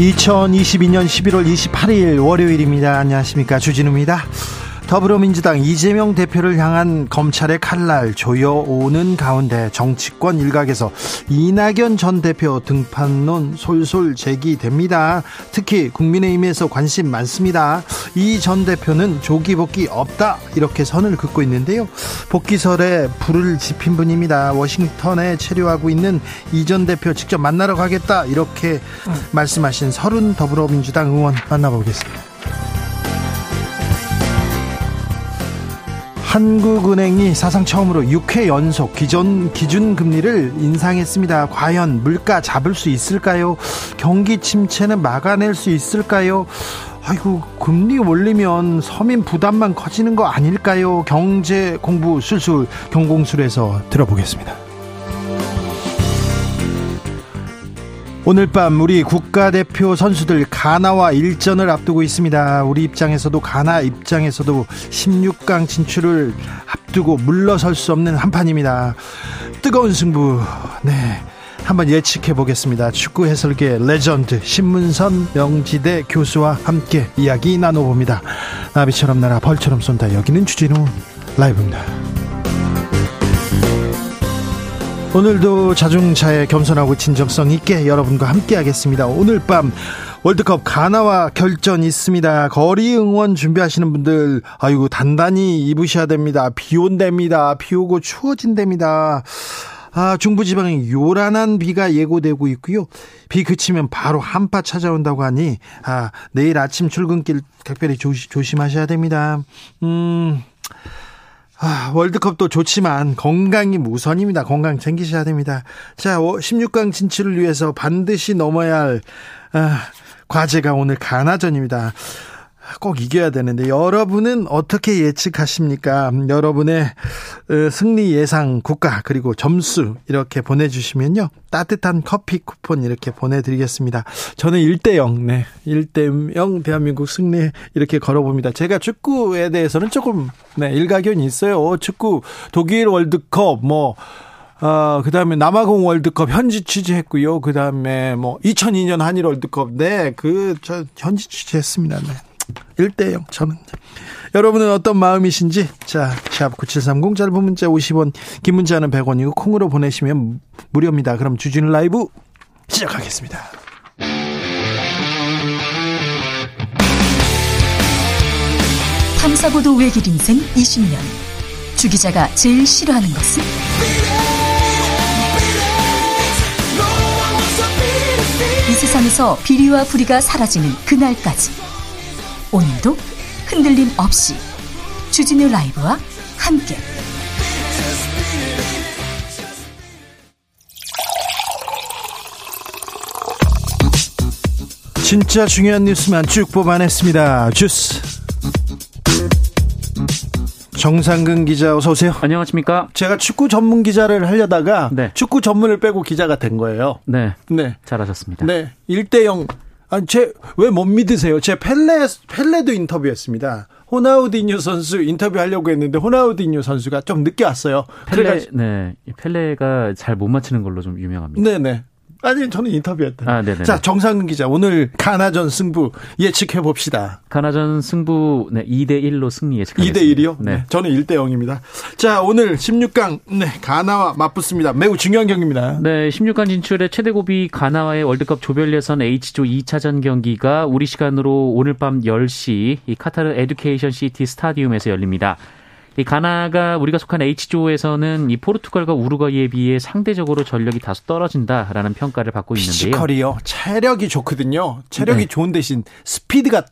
(2022년 11월 28일) 월요일입니다. 안녕하십니까, 주진우입니다. 더불어민주당 이재명 대표를 향한 검찰의 칼날 조여오는 가운데 정치권 일각에서 이낙연 전 대표 등판론 솔솔 제기됩니다. 특히 국민의힘에서 관심 많습니다. 이 전 대표는 조기 복귀 없다, 이렇게 선을 긋고 있는데요. 복귀설에 불을 지핀 분입니다. 워싱턴에 체류하고 있는 이 전 대표 직접 만나러 가겠다, 이렇게 말씀하신 서른 더불어민주당 의원 만나보겠습니다. 한국은행이 사상 처음으로 6회 연속 기준금리를 인상했습니다. 과연 물가 잡을 수 있을까요? 경기 침체는 막아낼 수 있을까요? 아이고, 금리 올리면 서민 부담만 커지는 거 아닐까요? 경제 공부 술술 경공술에서 들어보겠습니다. 오늘 밤 우리 국가대표 선수들 가나와 일전을 앞두고 있습니다. 우리 입장에서도 가나 입장에서도 16강 진출을 앞두고 물러설 수 없는 한판입니다. 뜨거운 승부, 네, 한번 예측해 보겠습니다. 축구 해설계 레전드 신문선 명지대 교수와 함께 이야기 나눠봅니다. 나비처럼 날아 벌처럼 쏜다. 여기는 주진우 라이브입니다. 오늘도 자중차에 겸손하고 진정성 있게 여러분과 함께 하겠습니다. 오늘 밤 월드컵 가나와 결전 있습니다. 거리 응원 준비하시는 분들, 아이고, 단단히 입으셔야 됩니다. 비 온답니다. 비 오고 추워진답니다. 아, 중부지방에 요란한 비가 예고되고 있고요. 비 그치면 바로 한파 찾아온다고 하니, 아, 내일 아침 출근길 각별히 조심하셔야 됩니다. 아, 월드컵도 좋지만 건강이 우선입니다. 건강 챙기셔야 됩니다. 자, 16강 진출을 위해서 반드시 넘어야 할 과제가 오늘 가나전입니다. 꼭 이겨야 되는데 여러분은 어떻게 예측하십니까? 여러분의 승리 예상 국가 그리고 점수 이렇게 보내주시면요, 따뜻한 커피 쿠폰 이렇게 보내드리겠습니다. 저는 1대0, 네, 1대0 대한민국 승리 이렇게 걸어봅니다. 제가 축구에 대해서는 조금, 네, 일가견이 있어요. 축구 독일 월드컵 뭐 그다음에 남아공 월드컵 현지 취재했고요. 그다음에 뭐 2002년 한일 월드컵, 네, 저 현지 취재했습니다. 네. 1대0 저는. 여러분은 어떤 마음이신지, 자, 샵 9730 짧은 문자 50원, 긴 문자는 100원이고 콩으로 보내시면 무료입니다. 그럼 주진우 라이브 시작하겠습니다. 탐사보도 외길 인생 20년, 주 기자가 제일 싫어하는 것은? 이 세상에서 비리와 부리가 사라지는 그날까지 오늘도 흔들림 없이 주진우 라이브와 함께 진짜 중요한 뉴스만 쭉 뽑아냈습니다. 주스 정상근 기자, 어서 오세요. 안녕하십니까. 제가 축구 전문 기자를 하려다가, 네, 축구 전문을 빼고 기자가 된 거예요. 네, 네, 잘하셨습니다. 네, 1대0. 아니, 왜 못 믿으세요? 제 펠레도 인터뷰했습니다. 호나우디뉴 선수 인터뷰하려고 했는데 호나우디뉴 선수가 좀 늦게 왔어요. 네, 펠레가 잘 못 맞히는 걸로 좀 유명합니다. 네네. 아니, 저는 인터뷰했다. 아, 네네. 자, 정상근 기자, 오늘 가나전 승부 예측해 봅시다. 가나전 승부, 네, 2대1로 승리 예측하겠습니다. 2대1이요? 네. 네, 저는 1대0입니다. 자, 오늘 16강, 네, 가나와 맞붙습니다. 매우 중요한 경기입니다. 네, 16강 진출의 최대 고비 가나와의 월드컵 조별 예선 H조 2차전 경기가 우리 시간으로 오늘 밤 10시 이 카타르 에듀케이션 시티 스타디움에서 열립니다. 이 가나가 우리가 속한 H조에서는 이 포르투갈과 우루과이에 비해 상대적으로 전력이 다소 떨어진다라는 평가를 받고 있는데요. 피지컬이요. 체력이 좋거든요. 체력이, 네, 좋은 대신 스피드가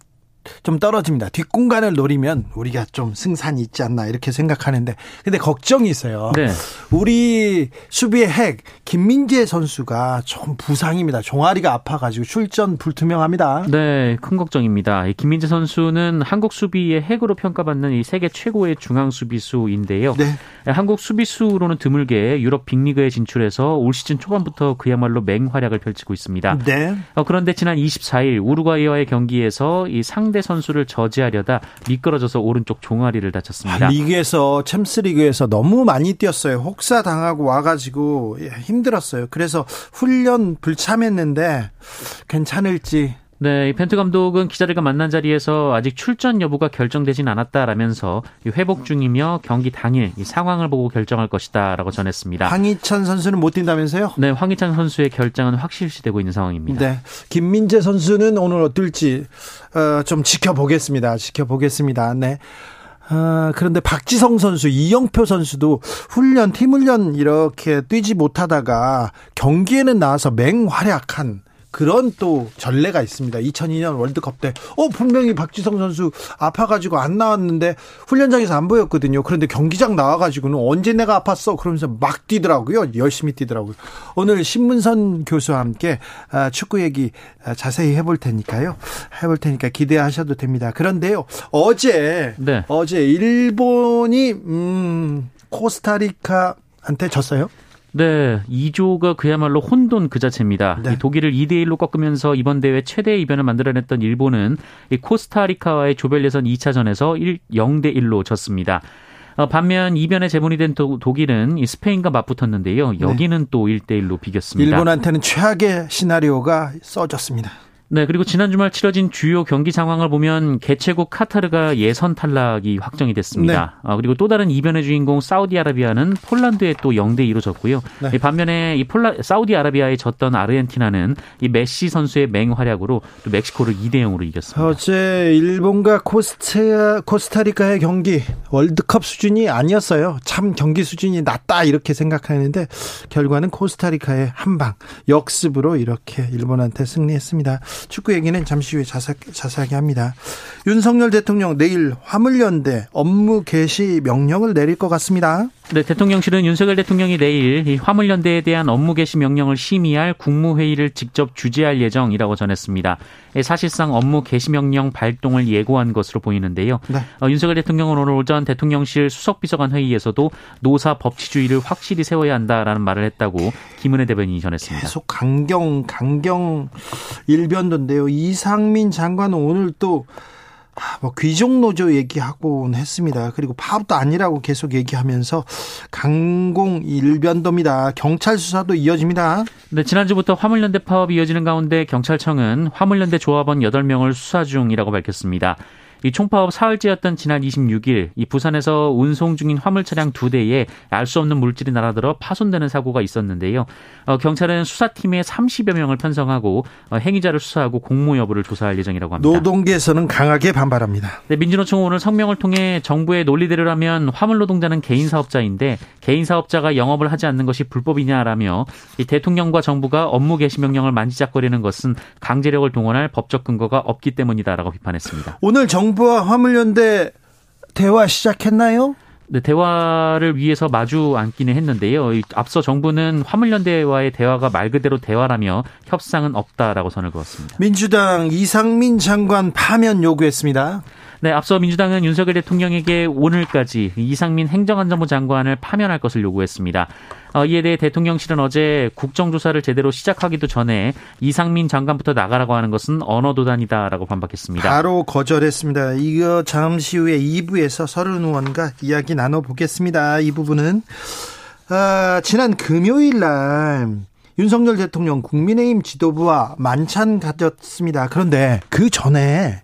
좀 떨어집니다. 뒷공간을 노리면 우리가 좀 승산이 있지 않나 이렇게 생각하는데, 근데 걱정이 있어요. 네. 우리 수비의 핵 김민재 선수가 좀 부상입니다. 종아리가 아파가지고 출전 불투명합니다. 네, 큰 걱정입니다. 김민재 선수는 한국 수비의 핵으로 평가받는 이 세계 최고의 중앙 수비수인데요. 네. 한국 수비수로는 드물게 유럽 빅리그에 진출해서 올 시즌 초반부터 그야말로 맹활약을 펼치고 있습니다. 네. 그런데 지난 24일 우루과이와의 경기에서 이 상대 선수를 저지하려다 미끄러져서 오른쪽 종아리를 다쳤습니다. 리그에서 챔스리그에서 너무 많이 뛰었어요. 혹사당하고 와가지고 힘들었어요. 그래서 훈련 불참했는데 괜찮을지. 네, 벤투 감독은 기자들과 만난 자리에서 아직 출전 여부가 결정되진 않았다라면서 회복 중이며 경기 당일 이 상황을 보고 결정할 것이다라고 전했습니다. 황희찬 선수는 못 뛴다면서요? 네, 황희찬 선수의 결정은 확실시되고 있는 상황입니다. 네, 김민재 선수는 오늘 어떨지 좀 지켜보겠습니다. 네. 그런데 박지성 선수, 이영표 선수도 팀 훈련 이렇게 뛰지 못하다가 경기에는 나와서 맹활약한 그런 또 전례가 있습니다. 2002년 월드컵 때 분명히 박지성 선수 아파가지고 안 나왔는데 훈련장에서 안 보였거든요. 그런데 경기장 나와가지고는 언제 내가 아팠어 그러면서 막 뛰더라고요. 열심히 뛰더라고요. 오늘 신문선 교수와 함께 축구 얘기 자세히 해볼 테니까 기대하셔도 됩니다. 그런데요, 어제 일본이 코스타리카한테 졌어요. 네, 2조가 그야말로 혼돈 그 자체입니다. 네. 이 독일을 2-1로 꺾으면서 이번 대회 최대의 이변을 만들어냈던 일본은 이 코스타리카와의 조별 예선 2차전에서 0-1로 졌습니다. 반면 이변에 재본이 된 독일은 이 스페인과 맞붙었는데요. 여기는 네. 또 1-1로 비겼습니다. 일본한테는 최악의 시나리오가 써졌습니다. 네, 그리고 지난 주말 치러진 주요 경기 상황을 보면 개최국 카타르가 예선 탈락이 확정이 됐습니다. 네. 그리고 또 다른 이변의 주인공 사우디아라비아는 폴란드에 또 0-2로 졌고요. 네. 반면에 사우디아라비아에 졌던 아르헨티나는 이 메시 선수의 맹활약으로 또 멕시코를 2-0으로 이겼습니다. 어제 일본과 코스타리카의 경기 월드컵 수준이 아니었어요. 참 경기 수준이 낮다 이렇게 생각하는데 결과는 코스타리카의 한방 역습으로 이렇게 일본한테 승리했습니다. 축구 얘기는 잠시 후에 자세하게 합니다. 윤석열 대통령 내일 화물연대 업무 개시 명령을 내릴 것 같습니다. 네, 대통령실은 윤석열 대통령이 내일 이 화물연대에 대한 업무 개시 명령을 심의할 국무회의를 직접 주재할 예정이라고 전했습니다. 사실상 업무 개시 명령 발동을 예고한 것으로 보이는데요. 네. 윤석열 대통령은 오늘 오전 대통령실 수석비서관 회의에서도 노사 법치주의를 확실히 세워야 한다라는 말을 했다고 김은혜 대변인이 전했습니다. 계속 강경 일변도인데요. 이상민 장관은 오늘 또 귀족노조 얘기하곤 했습니다. 그리고 파업도 아니라고 계속 얘기하면서 강공 일변도입니다. 경찰 수사도 이어집니다. 네, 지난주부터 화물연대 파업이 이어지는 가운데 경찰청은 화물연대 조합원 8명을 수사 중이라고 밝혔습니다. 이 총파업 사흘째였던 지난 26일 이 부산에서 운송 중인 화물 차량 2대에 알 수 없는 물질이 날아들어 파손되는 사고가 있었는데요. 경찰은 수사팀에 30여 명을 편성하고 행위자를 수사하고 공모 여부를 조사할 예정이라고 합니다. 노동계에서는 강하게 반발합니다. 네, 민주노총은 오늘 성명을 통해 정부의 논리대로라면 화물 노동자는 개인 사업자인데 개인 사업자가 영업을 하지 않는 것이 불법이냐라며 이 대통령과 정부가 업무 개시 명령을 만지작거리는 것은 강제력을 동원할 법적 근거가 없기 때문이다라고 비판했습니다. 오늘 정부와 화물연대 대화 시작했나요? 네, 대화를 위해서 마주 앉기는 했는데요. 앞서 정부는 화물연대와의 대화가 말 그대로 대화라며 협상은 없다라고 선을 그었습니다. 민주당 이상민 장관 파면 요구했습니다. 네, 앞서 민주당은 윤석열 대통령에게 오늘까지 이상민 행정안전부 장관을 파면할 것을 요구했습니다. 이에 대해 대통령실은 어제 국정조사를 제대로 시작하기도 전에 이상민 장관부터 나가라고 하는 것은 언어도단이다라고 반박했습니다. 바로 거절했습니다. 이거 잠시 후에 2부에서 서른 의원과 이야기 나눠보겠습니다. 이 부분은 지난 금요일 날 윤석열 대통령 국민의힘 지도부와 만찬 가졌습니다. 그런데 그 전에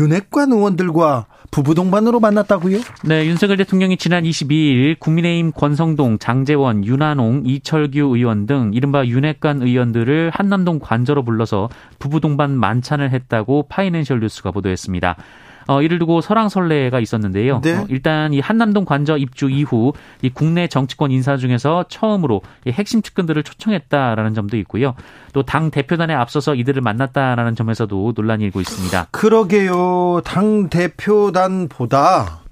윤핵관 의원들과 부부 동반으로 만났다고요? 네, 윤석열 대통령이 지난 22일 국민의힘 권성동, 장제원, 윤한홍, 이철규 의원 등 이른바 윤핵관 의원들을 한남동 관저로 불러서 부부 동반 만찬을 했다고 파이낸셜 뉴스가 보도했습니다. 이를 두고 설왕설래가 있었는데요. 네. 일단 이 한남동 관저 입주 이후 이 국내 정치권 인사 중에서 처음으로 이 핵심 측근들을 초청했다라는 점도 있고요. 또 당 대표단에 앞서서 이들을 만났다라는 점에서도 논란이 일고 있습니다. 그러게요. 당 대표단보다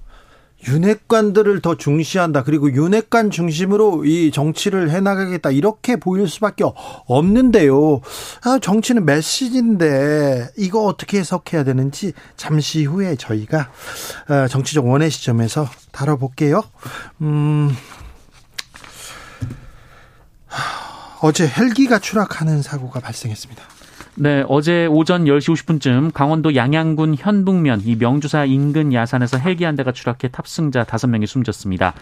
윤핵관들을 더 중시한다. 그리고 윤핵관 중심으로 이 정치를 해나가겠다. 이렇게 보일 수밖에 없는데요. 정치는 메시지인데 이거 어떻게 해석해야 되는지 잠시 후에 저희가 정치적 원의 시점에서 다뤄볼게요. 어제 헬기가 추락하는 사고가 발생했습니다. 네, 어제 오전 10시 50분쯤 강원도 양양군 현북면 이 명주사 인근 야산에서 헬기 한 대가 추락해 탑승자 5명이 숨졌습니다.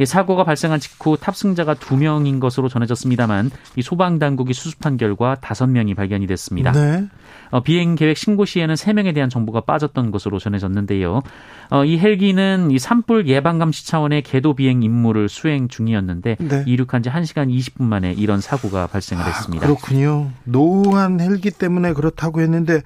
이 사고가 발생한 직후 탑승자가 2명인 것으로 전해졌습니다만 이 소방당국이 수습한 결과 5명이 발견이 됐습니다. 네. 비행 계획 신고 시에는 3명에 대한 정보가 빠졌던 것으로 전해졌는데요. 이 헬기는 이 산불 예방감시 차원의 궤도 비행 임무를 수행 중이었는데 네. 이륙한 지 1시간 20분 만에 이런 사고가 발생을 했습니다. 그렇군요. 노후한 헬기 때문에 그렇다고 했는데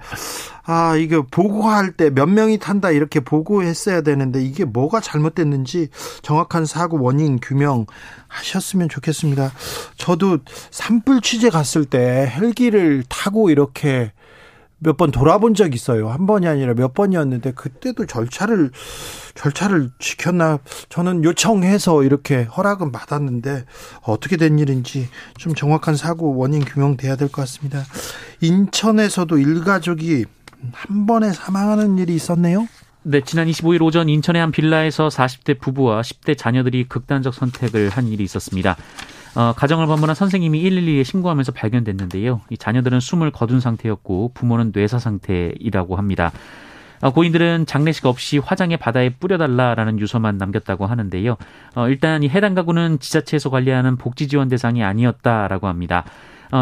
이게 보고할 때 몇 명이 탄다 이렇게 보고했어야 되는데 이게 뭐가 잘못됐는지 정확한 사고 원인 규명하셨으면 좋겠습니다. 저도 산불 취재 갔을 때 헬기를 타고 이렇게 몇 번 돌아본 적이 있어요. 한 번이 아니라 몇 번이었는데 그때도 절차를 지켰나. 저는 요청해서 이렇게 허락은 받았는데 어떻게 된 일인지 좀 정확한 사고 원인 규명돼야 될 것 같습니다. 인천에서도 일가족이 한 번에 사망하는 일이 있었네요. 네, 지난 25일 오전 인천의 한 빌라에서 40대 부부와 10대 자녀들이 극단적 선택을 한 일이 있었습니다. 가정을 방문한 선생님이 112에 신고하면서 발견됐는데요. 이 자녀들은 숨을 거둔 상태였고 부모는 뇌사 상태이라고 합니다. 고인들은 장례식 없이 화장에 바다에 뿌려달라라는 유서만 남겼다고 하는데요. 일단 이 해당 가구는 지자체에서 관리하는 복지지원 대상이 아니었다라고 합니다.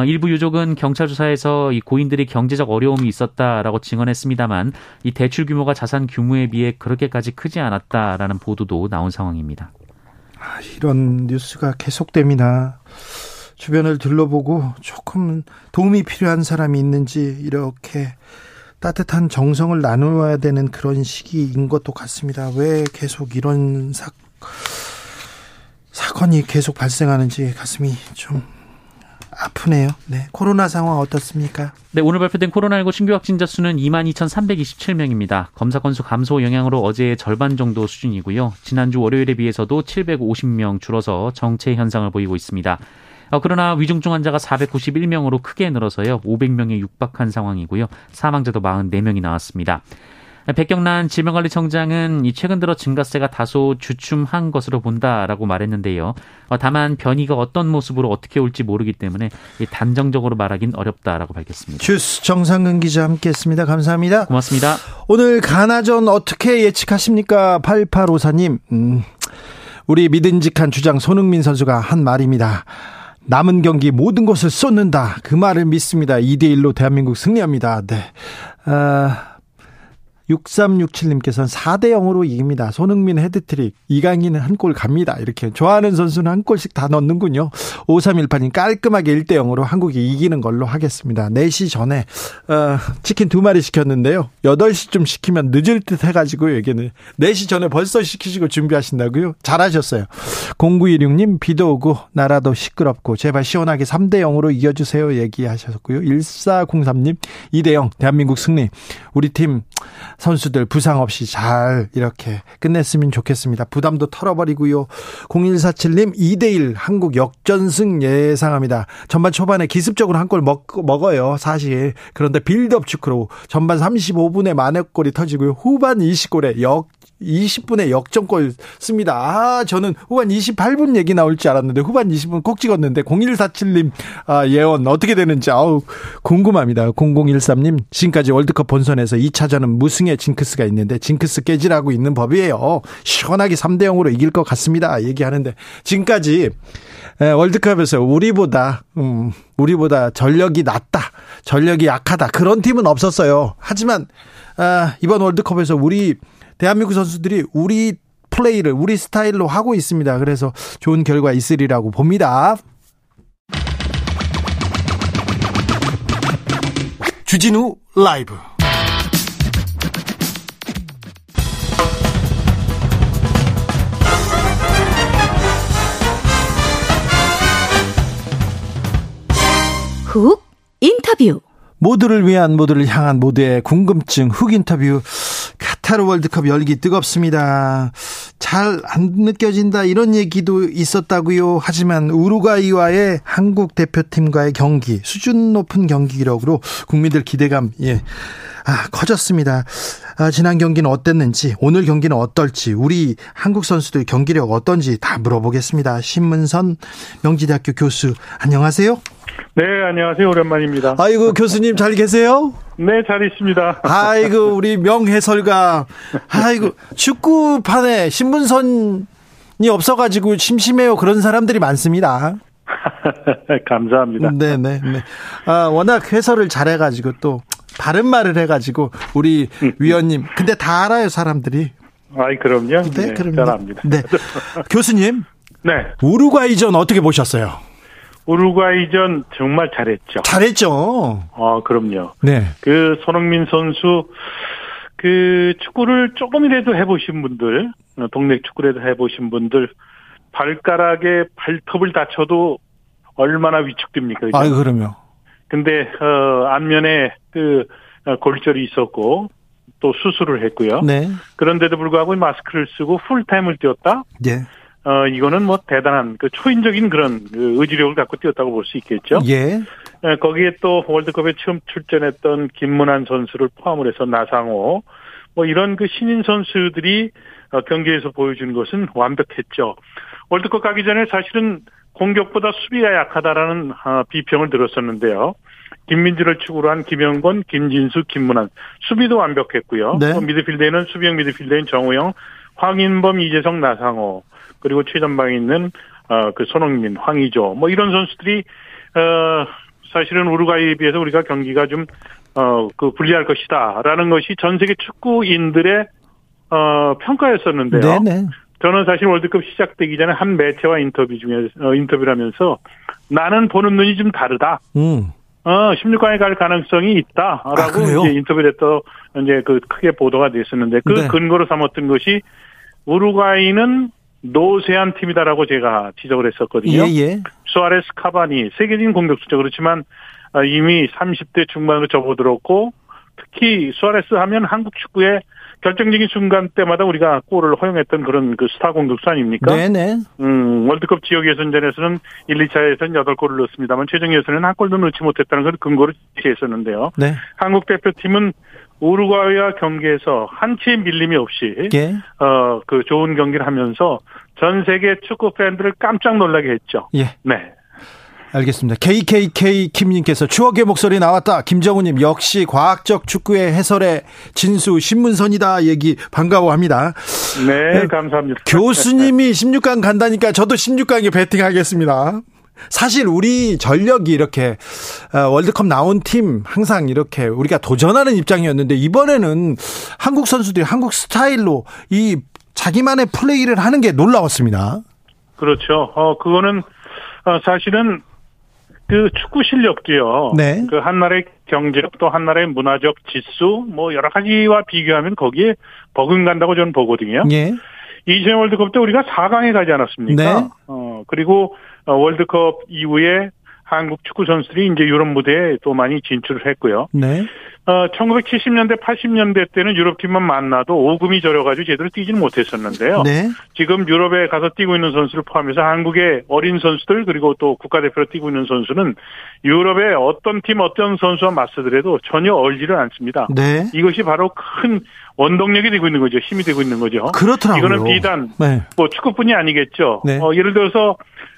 일부 유족은 경찰 조사에서 이 고인들이 경제적 어려움이 있었다라고 증언했습니다만 이 대출 규모가 자산 규모에 비해 그렇게까지 크지 않았다라는 보도도 나온 상황입니다. 이런 뉴스가 계속됩니다. 주변을 둘러보고 조금 도움이 필요한 사람이 있는지 이렇게 따뜻한 정성을 나누어야 되는 그런 시기인 것도 같습니다. 왜 계속 이런 사건이 계속 발생하는지 가슴이 좀 아프네요. 네, 코로나 상황 어떻습니까? 네, 오늘 발표된 코로나19 신규 확진자 수는 22,327명입니다. 검사 건수 감소 영향으로 어제의 절반 정도 수준이고요. 지난주 월요일에 비해서도 750명 줄어서 정체 현상을 보이고 있습니다. 그러나 위중증 환자가 491명으로 크게 늘어서요. 500명에 육박한 상황이고요. 사망자도 44명이 나왔습니다. 백경란 질병관리청장은 최근 들어 증가세가 다소 주춤한 것으로 본다라고 말했는데요. 다만 변이가 어떤 모습으로 어떻게 올지 모르기 때문에 단정적으로 말하긴 어렵다라고 밝혔습니다. 주스 정상근 기자 함께했습니다. 감사합니다. 고맙습니다. 오늘 가나전 어떻게 예측하십니까? 8854님. 우리 믿음직한 주장 손흥민 선수가 한 말입니다. 남은 경기 모든 것을 쏟는다. 그 말을 믿습니다. 2대1로 대한민국 승리합니다. 네. 6367님께서는 4대0으로 이깁니다. 손흥민 헤드트릭, 이강인은 한 골 갑니다. 이렇게 좋아하는 선수는 한 골씩 다 넣는군요. 5318님 깔끔하게 1대0으로 한국이 이기는 걸로 하겠습니다. 4시 전에 치킨 2마리 시켰는데요. 8시쯤 시키면 늦을 듯 해가지고요. 여기는 4시 전에 벌써 시키시고 준비하신다고요? 잘하셨어요. 0916님 비도 오고 나라도 시끄럽고 제발 시원하게 3대0으로 이겨주세요 얘기하셨고요. 1403님 2대0 대한민국 승리. 우리 팀 선수들 부상 없이 잘 이렇게 끝냈으면 좋겠습니다. 부담도 털어버리고요. 0147님 2대1 한국 역전승 예상합니다. 전반 초반에 기습적으로 한 골 먹어요 사실. 그런데 빌드업 축구로 전반 35분에 만회골이 터지고요. 후반 20분에 역전골 씁니다. 저는 후반 28분 얘기 나올 줄 알았는데 후반 20분 꼭 찍었는데 0147님 예언 어떻게 되는지 궁금합니다. 0013님 지금까지 월드컵 본선에서 2차전은 무승의 징크스가 있는데 징크스 깨지라고 있는 법이에요. 시원하게 3대0으로 이길 것 같습니다. 얘기하는데 지금까지 월드컵에서 우리보다 전력이 낮다. 전력이 약하다. 그런 팀은 없었어요. 하지만 이번 월드컵에서 우리 대한민국 선수들이 우리 플레이를 우리 스타일로 하고 있습니다. 그래서 좋은 결과 있으리라고 봅니다. 주진우 라이브 훅 인터뷰. 모두를 위한, 모두를 향한, 모두의 궁금증 훅 인터뷰. 카타르 월드컵 열기 뜨겁습니다. 잘 안 느껴진다 이런 얘기도 있었다고요. 하지만 우루과이와의 한국 대표팀과의 경기, 수준 높은 경기 기록으로 국민들 기대감 커졌습니다. 지난 경기는 어땠는지, 오늘 경기는 어떨지, 우리 한국 선수들 경기력 어떤지 다 물어보겠습니다. 신문선 명지대학교 교수, 안녕하세요. 네, 안녕하세요. 오랜만입니다. 아이고, 교수님 잘 계세요? 네, 잘 있습니다. 아이고, 우리 명해설가. 아이고, 축구판에 신문선이 없어가지고 심심해요. 그런 사람들이 많습니다. 감사합니다. 네네. 워낙 해설을 잘해가지고 또 바른 말을 해가지고 우리 위원님. 근데 다 알아요, 사람들이. 아이, 그럼요. 네, 네, 그럼요. 잘합니다. 네. 교수님. 네. 우루과이전 어떻게 보셨어요? 우루과이전 정말 잘했죠. 잘했죠. 그럼요. 네. 그 손흥민 선수 그 축구를 조금이라도 해보신 분들, 동네 축구라도 해보신 분들, 발가락에 발톱을 다쳐도 얼마나 위축됩니까? 그죠? 아, 그럼요. 근데 안면에 그 골절이 있었고 또 수술을 했고요. 네. 그런데도 불구하고 마스크를 쓰고 풀타임을 뛰었다. 네. 이거는 뭐 대단한 그 초인적인 그런 그 의지력을 갖고 뛰었다고 볼 수 있겠죠. 예. 거기에 또 월드컵에 처음 출전했던 김문환 선수를 포함을 해서 나상호 뭐 이런 그 신인 선수들이 경기에서 보여준 것은 완벽했죠. 월드컵 가기 전에 사실은 공격보다 수비가 약하다라는 비평을 들었었는데요. 김민재를 축으로 한 김영권, 김진수, 김문환 수비도 완벽했고요. 네. 미드필더에는 수비형 미드필더인 정우영, 황인범, 이재성, 나상호 그리고 최전방에 있는 그 손흥민, 황의조 뭐 이런 선수들이 사실은 우루과이에 비해서 우리가 경기가 좀 그 불리할 것이다라는 것이 전 세계 축구인들의 평가였었는데요. 네네. 저는 사실 월드컵 시작되기 전에 한 매체와 인터뷰를 하면서 나는 보는 눈이 좀 다르다. 16강에 갈 가능성이 있다라고 이제 인터뷰를 했던 이제 그 크게 보도가 됐었는데 그 네. 근거로 삼았던 것이 우루과이는 노쇠한 팀이다라고 제가 지적을 했었거든요. 예. 수아레스, 카바니 세계적인 공격수죠. 그렇지만 이미 30대 중반으로 접어들었고 특히 수아레스 하면 한국 축구의 결정적인 순간 때마다 우리가 골을 허용했던 그런 그 스타 공격수 아닙니까? 네네. 월드컵 지역 예선전에서는 1, 2차에서는 8골을 넣었습니다만 최종 예선에는 한 골도 넣지 못했다는 걸 근거로 제시했었는데요. 네. 한국 대표팀은 우루과이와 경기에서 한치의 밀림이 없이 예. 그 좋은 경기를 하면서 전 세계 축구 팬들을 깜짝 놀라게 했죠. 예. 네. 알겠습니다. KKK 김님께서 추억의 목소리 나왔다. 김정우님 역시 과학적 축구의 해설의 진수 신문선이다 얘기 반가워합니다. 네, 감사합니다. 교수님이 16강 간다니까 저도 16강에 베팅하겠습니다. 사실 우리 전력이 이렇게 월드컵 나온 팀 항상 이렇게 우리가 도전하는 입장이었는데 이번에는 한국 선수들이 한국 스타일로 이 자기만의 플레이를 하는 게 놀라웠습니다. 그렇죠. 그거는 사실은 그 축구 실력도요. 네. 그 한 나라의 경제력 또 한 나라의 문화적 지수 뭐 여러 가지와 비교하면 거기에 버금간다고 저는 보거든요. 예. 이전 월드컵 때 우리가 4강에 가지 않았습니까? 네. 그리고 월드컵 이후에 한국 축구 선수들이 이제 유럽 무대에 또 많이 진출을 했고요. 네. 1970년대, 80년대 때는 유럽 팀만 만나도 오금이 저려가지고 제대로 뛰지는 못했었는데요. 네. 지금 유럽에 가서 뛰고 있는 선수를 포함해서 한국의 어린 선수들 그리고 또 국가대표로 뛰고 있는 선수는 유럽의 어떤 팀, 어떤 선수와 맞서더라도 전혀 얼지를 않습니다. 네. 이것이 바로 큰 원동력이 되고 있는 거죠. 힘이 되고 있는 거죠. 그렇더라고요. 이거는 비단 네. 뭐 축구뿐이 아니겠죠. 네. 예를 들어서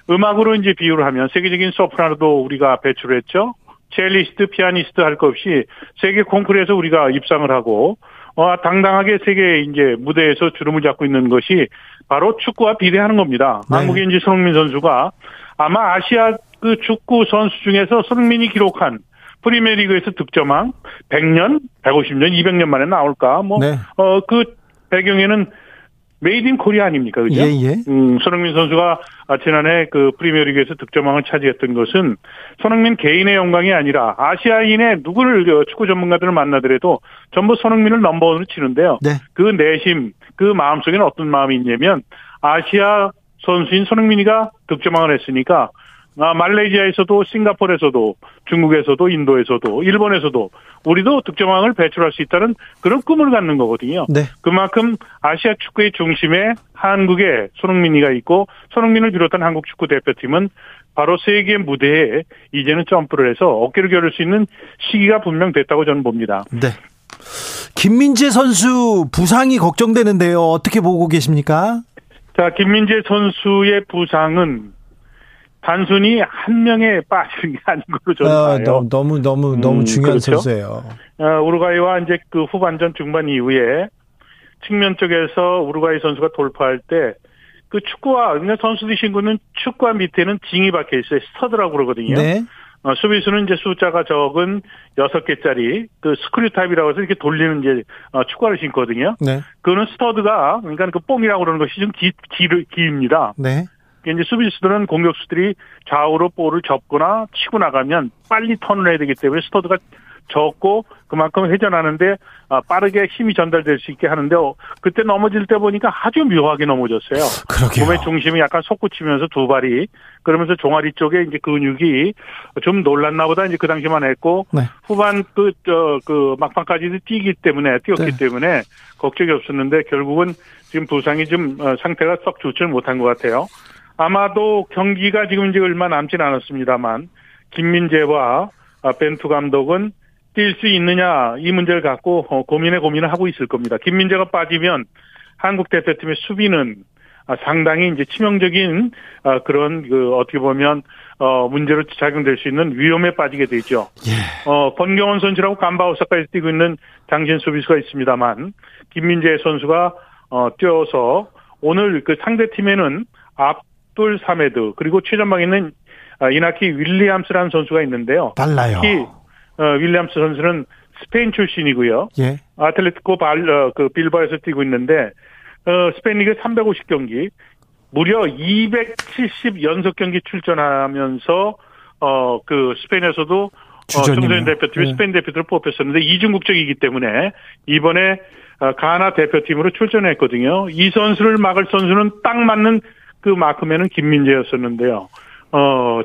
음악으로 이제 비유를 하면 세계적인 소프라노도 우리가 배출했죠. 첼리스트, 피아니스트 할 것 없이 세계 콩쿠르에서 우리가 입상을 하고 당당하게 세계 이제 무대에서 주름을 잡고 있는 것이 바로 축구와 비례하는 겁니다. 네. 한국의 이제 손흥민 선수가 아마 아시아 그 축구 선수 중에서 손흥민이 기록한 프리미어리그에서 득점왕 100년, 150년, 200년 만에 나올까? 뭐 그 배경에는 메이드 인 코리아 아닙니까? 그죠? 예, 예. 손흥민 선수가 지난해 그 프리미어리그에서 득점왕을 차지했던 것은 손흥민 개인의 영광이 아니라 아시아인의 누구를 축구 전문가들을 만나더라도 전부 손흥민을 넘버원으로 치는데요. 네. 그 내심, 그 마음속에는 어떤 마음이 있냐면 아시아 선수인 손흥민이가 득점왕을 했으니까 말레이시아에서도 싱가포르에서도 중국에서도 인도에서도 일본에서도 우리도 득점왕을 배출할 수 있다는 그런 꿈을 갖는 거거든요. 네. 그만큼 아시아 축구의 중심에 한국의 손흥민이가 있고 손흥민을 비롯한 한국 축구 대표팀은 바로 세계 무대에 이제는 점프를 해서 어깨를 겨룰 수 있는 시기가 분명 됐다고 저는 봅니다. 네. 김민재 선수 부상이 걱정되는데요. 어떻게 보고 계십니까? 자, 김민재 선수의 부상은 단순히 한 명에 빠지는 게 아닌 걸로 저는 봐요. 너무 중요한 그렇죠? 선수예요. 우루과이와 이제 그 후반전 중반 이후에 측면 쪽에서 우루과이 선수가 돌파할 때 그 축구와 선수들 신구는 축구와 밑에는 징이 박혀 있어요. 스터드라고 그러거든요. 네. 수비수는 이제 숫자가 적은 6개짜리 그 스크류 타입이라고 해서 이렇게 돌리는 이제 축구화를 신거든요. 네. 그거는 스터드가 그러니까 그 뽕이라고 그러는 것이 좀 기입니다. 네. 이제 수비수들은 공격수들이 좌우로 볼을 접거나 치고 나가면 빨리 턴을 해야 되기 때문에 스터드가 적고 그만큼 회전하는데 빠르게 힘이 전달될 수 있게 하는데 그때 넘어질 때 보니까 아주 묘하게 넘어졌어요. 그러게요. 몸의 중심이 약간 솟구치면서 두 발이 그러면서 종아리 쪽에 이제 근육이 좀 놀랐나 보다 이제 그 당시만 했고 네. 후반 그 막판까지도 뛰었기 네. 때문에 걱정이 없었는데 결국은 지금 부상이 좀 상태가 썩 좋지는 못한 것 같아요. 아마도 경기가 지금 이제 얼마 남진 않았습니다만 김민재와 벤투 감독은 뛸 수 있느냐 이 문제를 갖고 고민을 하고 있을 겁니다. 김민재가 빠지면 한국 대표팀의 수비는 상당히 이제 치명적인 그런 그 어떻게 보면 문제로 작용될 수 있는 위험에 빠지게 되죠. 예. 권경원 선수라고 감바우사까지 뛰고 있는 장신 수비수가 있습니다만 김민재 선수가 뛰어서 오늘 그 상대팀에는 압둘 사메드 그리고 최전방에 있는 이나키 윌리엄스라는 선수가 있는데요. 달라요. 특히 윌리엄스 선수는 스페인 출신이고요. 예. 아틀레티코 그 빌바오에서 뛰고 있는데 스페인 리그 350경기 무려 270연속 경기 출전하면서 그 스페인에서도 청소년 대표팀이 네. 스페인 대표들을 뽑혔었는데 이중 국적이기 때문에 이번에 가나 대표팀으로 출전했거든요. 이 선수를 막을 선수는 딱 맞는 그 마크맨은 김민재였었는데요.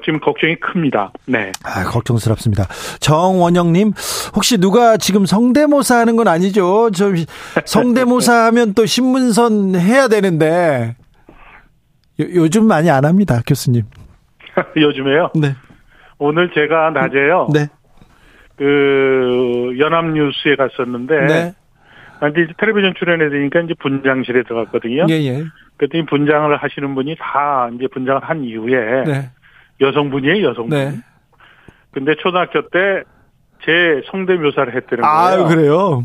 지금 걱정이 큽니다. 네. 걱정스럽습니다. 정원영님, 혹시 누가 지금 성대모사 하는 건 아니죠? 저 성대모사 하면 또 신문선 해야 되는데, 요즘 많이 안 합니다, 교수님. 요즘에요? 네. 오늘 제가 낮에요. 네. 그, 연합뉴스에 갔었는데, 네. 이제 텔레비전 출연해야 되니까 이제 분장실에 들어갔거든요. 예, 예. 그랬더니 분장을 하시는 분이 다 이제 분장을 한 이후에, 네. 여성분이에요, 여성분. 네. 근데 초등학교 때 제 성대묘사를 했다는 거예요. 아, 그래요?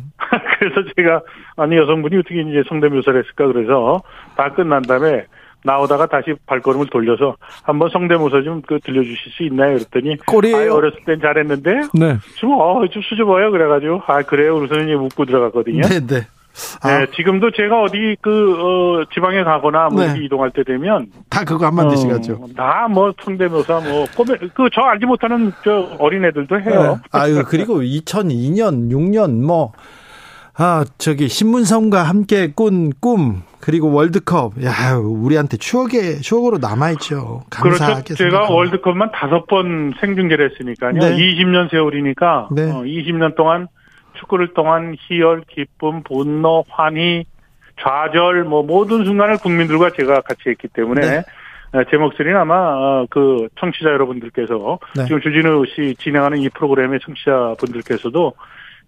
그래서 제가, 아니, 여성분이 어떻게 이제 성대묘사를 했을까? 그래서 다 끝난 다음에 나오다가 다시 발걸음을 돌려서 한번 성대모사 좀 그 들려주실 수 있나요? 그랬더니. 꼬리에요? 아, 어렸을 땐 잘했는데. 네. 좀 수줍어요. 그래가지고. 아, 그래요? 그래서 이제 웃고 들어갔거든요. 네네. 아. 네, 지금도 제가 어디 지방에 가거나 뭐 네. 이동할 때 되면 다 그거 안 만드시겠죠. 다 뭐 성대모사 뭐 꼬매 저 알지 못하는 저 어린애들도 해요. 네. 아유 그리고 2002년 6년 신문선과 함께 꾼 꿈 그리고 월드컵 야 우리한테 추억으로 남아있죠. 감사하게 그렇죠. 제가 월드컵만 5번 생중계를 했으니까요. 네. 20년 세월이니까 네. 20년 동안. 축구를 통한 희열, 기쁨, 분노, 환희, 좌절 뭐 모든 순간을 국민들과 제가 같이 했기 때문에 네. 제 목소리는 아마 그 청취자 여러분들께서 네. 지금 주진우 씨 진행하는 이 프로그램의 청취자분들께서도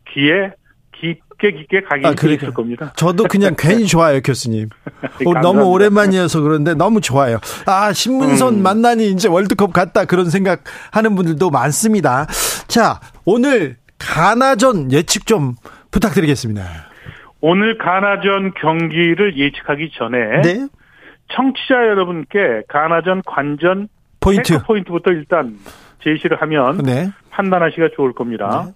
귀에 깊게 각인이 돼 있을 겁니다. 저도 그냥 괜히 좋아요, 교수님. 너무 오랜만이어서 그런데 너무 좋아요. 아, 신문선 만나니 이제 월드컵 갔다 그런 생각하는 분들도 많습니다. 자, 오늘 가나전 예측 좀 부탁드리겠습니다. 오늘 가나전 경기를 예측하기 전에 네? 청취자 여러분께 가나전 관전 포인트부터 일단 제시를 하면 네. 판단하시기가 좋을 겁니다. 네.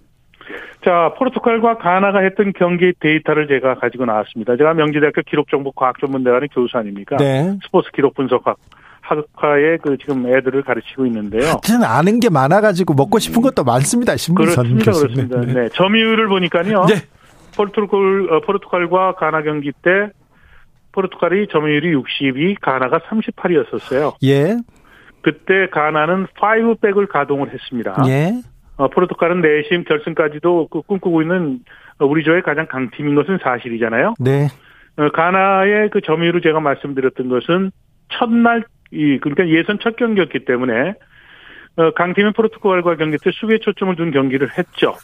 자, 포르투갈과 가나가 했던 경기 데이터를 제가 가지고 나왔습니다. 제가 명지대학교 기록정보과학전문대관의 교수 아닙니까? 네. 스포츠 기록 분석학. 학과에 그 지금 애들을 가르치고 있는데요. 하여튼 아는 게 많아가지고 먹고 싶은 것도 많습니다. 신문선 그렇습니다. 네. 네. 점유율을 보니까요. 네. 포르투갈과 가나 경기 때 포르투갈이 점유율이 62, 가나가 38이었었어요. 예. 그때 가나는 5백을 가동을 했습니다. 예. 포르투갈은 내심 결승까지도 꿈꾸고 있는 우리 조의 가장 강팀인 것은 사실이잖아요. 네. 가나의 그 점유율을 제가 말씀드렸던 것은 첫날, 그러니까 예선 첫 경기였기 때문에 강팀인 포르투갈과 경기 때 수비에 초점을 둔 경기를 했죠.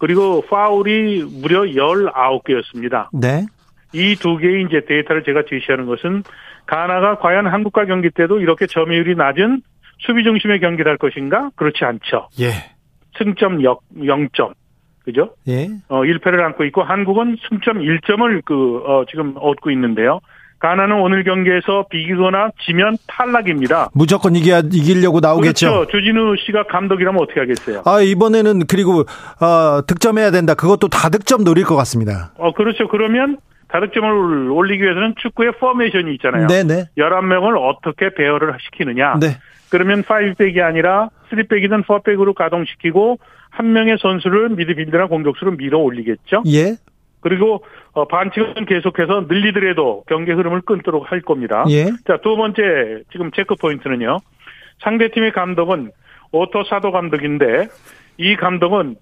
그리고 파울이 무려 19개였습니다. 네. 이 두 개의 이제 데이터를 제가 제시하는 것은 가나가 과연 한국과 경기 때도 이렇게 점유율이 낮은 수비 중심의 경기를 할 것인가? 그렇지 않죠. 예. 승점 0점. 그죠? 예. 1패를 안고 있고 한국은 승점 1점을 지금 얻고 있는데요. 가나는 오늘 경기에서 비기거나 지면 탈락입니다. 무조건 이기려고 나오겠죠. 그렇죠. 주진우 씨가 감독이라면 어떻게 하겠어요? 아, 이번에는 그리고 득점해야 된다. 그것도 다득점 노릴 것 같습니다. 그렇죠. 그러면 다득점을 올리기 위해서는 축구의 포메이션이 있잖아요. 네네. 11명을 어떻게 배열을 시키느냐. 네. 그러면 5백이 아니라 3백이든 4백으로 가동시키고 한 명의 선수를 미드필드나 공격수로 밀어 올리겠죠. 예. 그리고 반칙은 계속해서 늘리더라도 경기 흐름을 끊도록 할 겁니다. 예. 자, 두 번째 지금 체크 포인트는요. 상대팀의 감독은 오토 사도 감독인데 이 감독은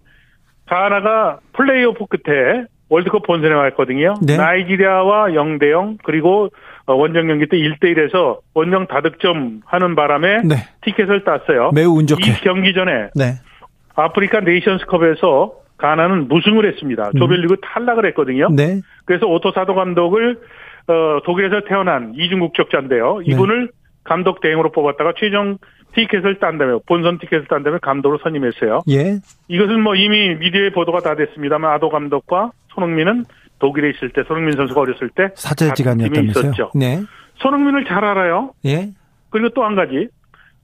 가나가 플레이오프 끝에 월드컵 본선에 왔거든요. 네. 나이지리아와 0대0 그리고 원정 경기 때 1대1에서 원정 다득점 하는 바람에 네. 티켓을 땄어요. 매우 운 좋게. 이 경기 전에 네. 아프리카 네이션스컵에서 가나는 무승을 했습니다. 조별리그 탈락을 했거든요. 네. 그래서 오토 사도 감독을 독일에서 태어난 이중국적자인데요. 이분을 네. 감독 대행으로 뽑았다가 최종 티켓을 딴다며 본선 티켓을 딴다며 감독으로 선임했어요. 예. 이것은 뭐 이미 미디어에 보도가 다 됐습니다만 아도 감독과 손흥민은 독일에 있을 때 손흥민 선수가 어렸을 때 사제지간이었다면서요. 네. 손흥민을 잘 알아요. 예. 그리고 또 한 가지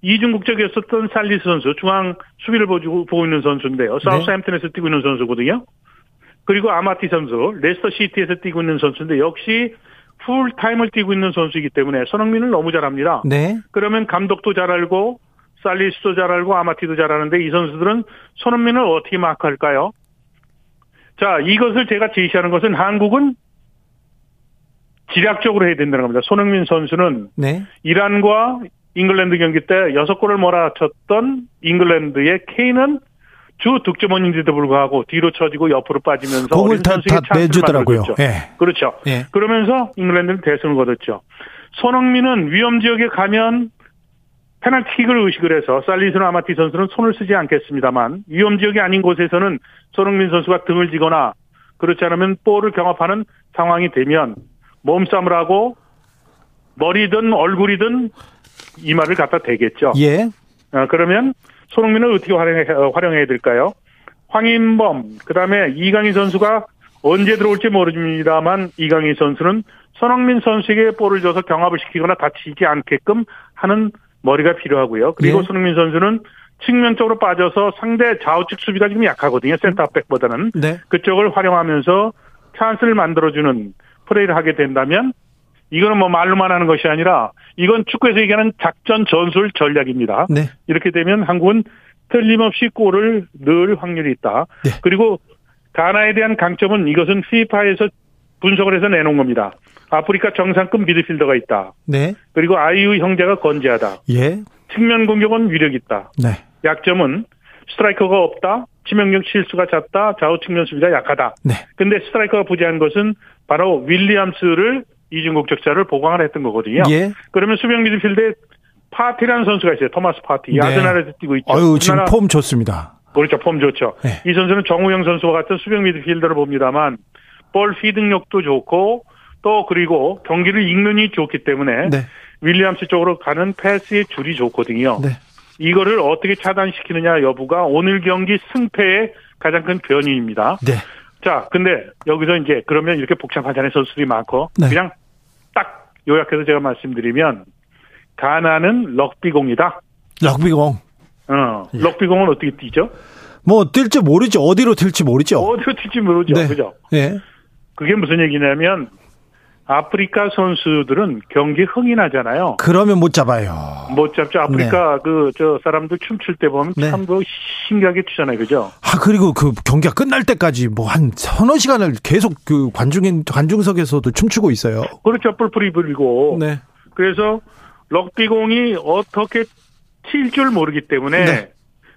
이중국적이었었던 살리스 선수 중앙 수비를 보고 있는 선수인데요. 사우스햄튼에서 뛰고 있는 선수거든요. 그리고 아마티 선수 레스터 시티에서 뛰고 있는 선수인데 역시 풀타임을 뛰고 있는 선수이기 때문에 손흥민을 너무 잘합니다. 네. 그러면 감독도 잘 알고 살리스도 잘 알고 아마티도 잘 아는데 이 선수들은 손흥민을 어떻게 마크할까요? 자, 이것을 제가 제시하는 것은 한국은 지략적으로 해야 된다는 겁니다. 손흥민 선수는 네. 이란과 잉글랜드 경기 때 6골을 몰아쳤던 잉글랜드의 케인은 주 득점원인데도 불구하고 뒤로 쳐지고 옆으로 빠지면서 공을 다 내주더라고요. 예. 그렇죠. 예. 그러면서 잉글랜드는 대승을 거뒀죠. 손흥민은 위험지역에 가면 페널티킥을 의식을 해서 살리스나 아마티 선수는 손을 쓰지 않겠습니다만 위험지역이 아닌 곳에서는 손흥민 선수가 등을 지거나 그렇지 않으면 볼을 경합하는 상황이 되면 몸싸움을 하고 머리든 얼굴이든 이마를 갖다 대겠죠. 예. 그러면 손흥민을 어떻게 활용해야 될까요? 황인범, 그다음에 이강인 선수가 언제 들어올지 모릅니다만 이강인 선수는 손흥민 선수에게 볼을 줘서 경합을 시키거나 다치지 않게끔 하는 머리가 필요하고요. 그리고 예. 손흥민 선수는 측면 쪽으로 빠져서 상대 좌우측 수비가 지금 약하거든요. 센터백보다는. 네. 그쪽을 활용하면서 찬스를 만들어주는 플레이를 하게 된다면 이거는 뭐 말로만 하는 것이 아니라 이건 축구에서 얘기하는 작전, 전술, 전략입니다. 네. 이렇게 되면 한국은 틀림없이 골을 넣을 확률이 있다. 네. 그리고 가나에 대한 강점은 이것은 FIFA에서 분석을 해서 내놓은 겁니다. 아프리카 정상급 미드필더가 있다. 네. 그리고 아이유 형제가 건재하다. 예. 측면 공격은 위력이 있다. 네. 약점은 스트라이커가 없다. 치명적 실수가 잦다. 좌우 측면 수비가 약하다. 네. 근데 스트라이커가 부재한 것은 바로 윌리엄스를 이중국적자를 보강을 했던 거거든요. 예. 그러면 수비형 미드필드에 파티라는 선수가 있어요. 토마스 파티. 네. 아스날에서 뛰고 있죠. 아유, 지금 폼 좋습니다. 그렇죠. 폼 좋죠. 네. 이 선수는 정우영 선수와 같은 수비형 미드필더를 봅니다만 볼 피딩력도 좋고 또 그리고 경기를 읽는이 좋기 때문에 네. 윌리엄스 쪽으로 가는 패스의 줄이 좋거든요. 네. 이거를 어떻게 차단시키느냐 여부가 오늘 경기 승패의 가장 큰 변인입니다. 네. 자, 근데 여기서 이제 그러면 이렇게 복잡하잖아요. 선수들이 많고 네. 그냥 딱 요약해서 제가 말씀드리면 가나는 럭비공이다. 럭비공. 예. 럭비공은 어떻게 뛰죠? 뭐 뛸지 모르죠. 어디로 튈지 모르죠. 네. 그죠? 예. 그게 무슨 얘기냐면 아프리카 선수들은 경기 흥이 나잖아요. 그러면 못 잡아요. 못 잡죠. 아프리카 네. 저 사람들 춤출 때 보면 네. 참 신기하게 추잖아요. 그죠? 아, 그리고 그 경기가 끝날 때까지 뭐 한 서너 시간을 계속 그 관중석에서도 춤추고 있어요. 그렇죠. 뿔뿔이 불리고. 네. 그래서 럭비공이 어떻게 칠 줄 모르기 때문에 네.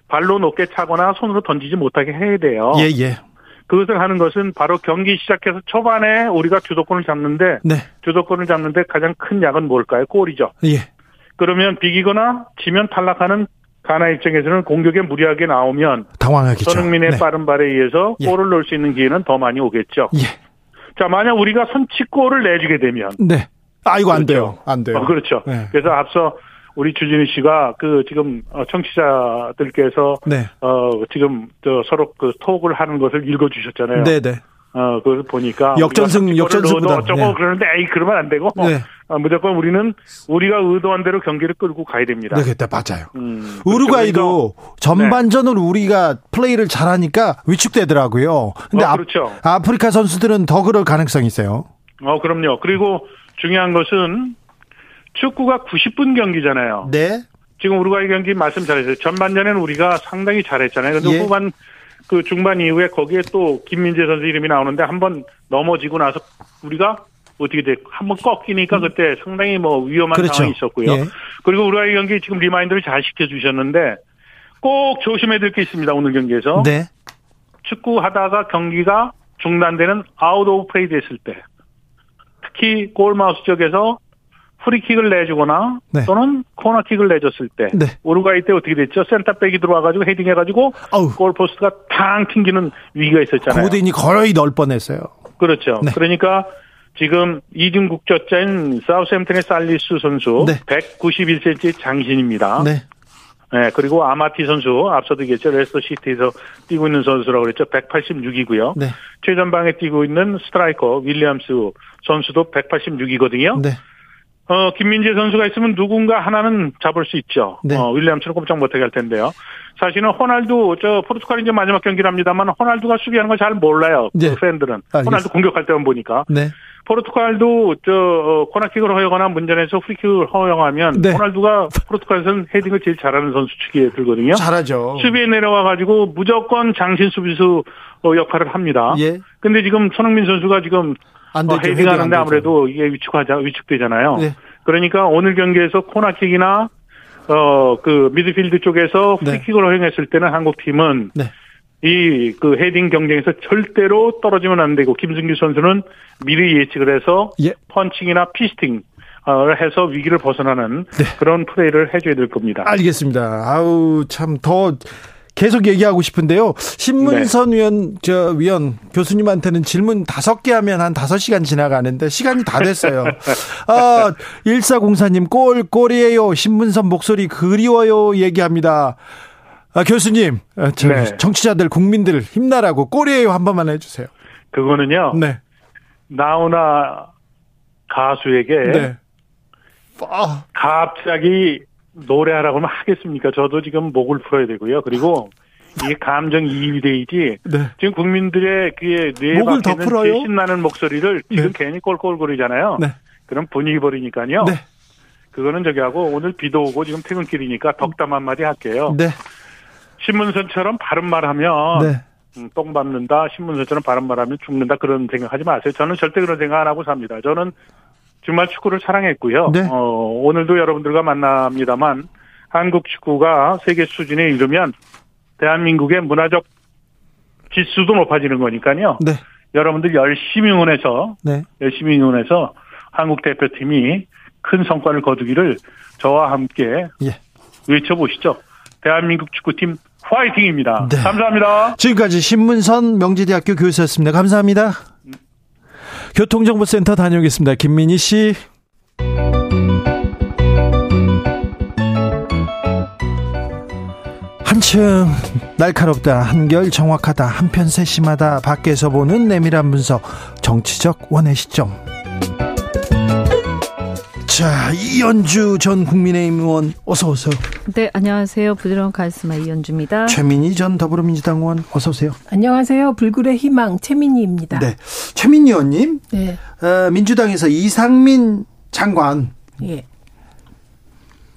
발로 높게 차거나 손으로 던지지 못하게 해야 돼요. 예. 그것을 하는 것은 바로 경기 시작해서 초반에 우리가 주도권을 잡는데 네. 주도권을 잡는데 가장 큰 약은 뭘까요? 골이죠. 예. 그러면 비기거나 지면 탈락하는 가나 입장에서는 공격에 무리하게 나오면 당황하겠죠. 손흥민의 네. 빠른 발에 의해서 예. 골을 넣을 수 있는 기회는 더 많이 오겠죠. 예. 자, 만약 우리가 손치골을 내주게 되면 네. 아, 이거 안 돼요. 안 돼요. 그렇죠. 네. 그래서 앞서 우리 주진우 씨가 그 지금 청취자들께서 네. 지금 저 서로 그 톡을 하는 것을 읽어주셨잖아요. 네네. 그걸 보니까 역전승보다 어쩌고 네. 그러는데 에이 그러면 안 되고 네. 무조건 우리가 의도한 대로 경기를 끌고 가야 됩니다. 네, 맞아요. 우루과이도 전반전을 네. 우리가 플레이를 잘하니까 위축되더라고요. 근데 그렇죠. 아프리카 선수들은 더 그럴 가능성이 있어요. 그럼요. 그리고 중요한 것은 축구가 90분 경기잖아요. 네. 지금 우루과이 경기 말씀 잘했어요. 전반전에는 우리가 상당히 잘했잖아요. 그런데 예. 후반 그 중반 이후에 거기에 또 김민재 선수 이름이 나오는데 한번 넘어지고 나서 우리가 어떻게 돼? 한번 꺾이니까 그때 상당히 위험한 그렇죠. 상황이 있었고요. 예. 그리고 우루과이 경기 지금 리마인드를 잘 시켜주셨는데 꼭 조심해야 될 게 있습니다. 오늘 경기에서 네. 축구하다가 경기가 중단되는 아웃 오브 플레이 됐을 때 특히 골마우스 쪽에서 프리킥을 내주거나 네. 또는 코너킥을 내줬을 때 네. 우루과이 때 어떻게 됐죠? 센터백이 들어와가지고 헤딩해가지고 골포스트가 탕 튕기는 위기가 있었잖아요. 고대인이 거의 넣을 뻔했어요. 그렇죠. 네. 그러니까 지금 이중국 젖자인 사우스햄튼의 살리스 선수 네. 191cm 장신입니다. 네. 네. 그리고 아마티 선수 앞서도 얘기했죠. 레스터 시티에서 뛰고 있는 선수라고 그랬죠. 186이고요. 네. 최전방에 뛰고 있는 스트라이커 윌리엄스 선수도 186이거든요. 네. 김민재 선수가 있으면 누군가 하나는 잡을 수 있죠. 네. 윌리엄스는 꼼짝 못하게 할 텐데요. 사실은 호날두, 포르투갈이 이제 마지막 경기를 합니다만 호날두가 수비하는 걸 잘 몰라요. 네. 그 팬들은. 알겠습니다. 호날두 공격할 때만 보니까. 네. 포르투갈도, 코너킥을 허용하거나 문전에서 프리킥을 허용하면. 네. 호날두가 포르투갈에서는 헤딩을 제일 잘하는 선수 축에 들거든요. 잘하죠. 수비에 내려와가지고 무조건 장신 수비수 역할을 합니다. 예. 근데 지금 손흥민 선수가 지금 헤딩하는데 아무래도 이게 위축되잖아요. 네. 그러니까 오늘 경기에서 코너킥이나 그 미드필드 쪽에서 프리킥을 네. 허용했을 때는 한국팀은 네. 이 그 헤딩 경쟁에서 절대로 떨어지면 안 되고 김승규 선수는 미리 예측을 해서 예. 펀칭이나 피스팅 해서 위기를 벗어나는 네. 그런 플레이를 해줘야 될 겁니다. 알겠습니다. 아우 참 더. 계속 얘기하고 싶은데요. 신문선 네. 위원 교수님한테는 질문 5개 하면 한 5시간 지나가는데 시간이 다 됐어요. 1404님 골이에요. 신문선 목소리 그리워요 얘기합니다. 교수님 네. 정치자들 국민들 힘나라고 골이에요 한 번만 해주세요. 그거는요. 네. 나훈아 가수에게 네. 갑자기 노래하라고 하면 하겠습니까? 저도 지금 목을 풀어야 되고요. 그리고 이게 감정 이입이지 네. 지금 국민들의 귀에 뇌 밖에는 신나는 목소리를 지금 네. 괜히 꼴꼴거리잖아요. 네. 그럼 분위기 버리니까요. 네. 그거는 하고 오늘 비도 오고 지금 퇴근길이니까 덕담 한마디 할게요. 네. 신문선처럼 바른 말하면 네. 똥 밟는다. 신문선처럼 바른 말하면 죽는다. 그런 생각하지 마세요. 저는 절대 그런 생각 안 하고 삽니다. 저는 정말 축구를 사랑했고요. 네. 오늘도 여러분들과 만납니다만 한국 축구가 세계 수준에 이르면 대한민국의 문화적 지수도 높아지는 거니까요. 네. 여러분들 열심히 응원해서 한국 대표팀이 큰 성과를 거두기를 저와 함께 예. 외쳐보시죠. 대한민국 축구팀 화이팅입니다. 네. 감사합니다. 지금까지 신문선 명지대학교 교수였습니다. 감사합니다. 교통정보센터 다녀오겠습니다. 김민희 씨. 한층 날카롭다, 한결 정확하다, 한편 세심하다, 밖에서 보는 내밀한 분석, 정치적 원의 시점. 자, 이현주 전 국민의힘 의원 어서. 네, 안녕하세요. 부드러운 카리스마 이현주입니다. 최민희 전 더불어민주당 의원 어서 오세요. 안녕하세요. 불굴의 희망 최민희입니다. 네, 최민희 의원님. 네. 민주당에서 이상민 장관. 예.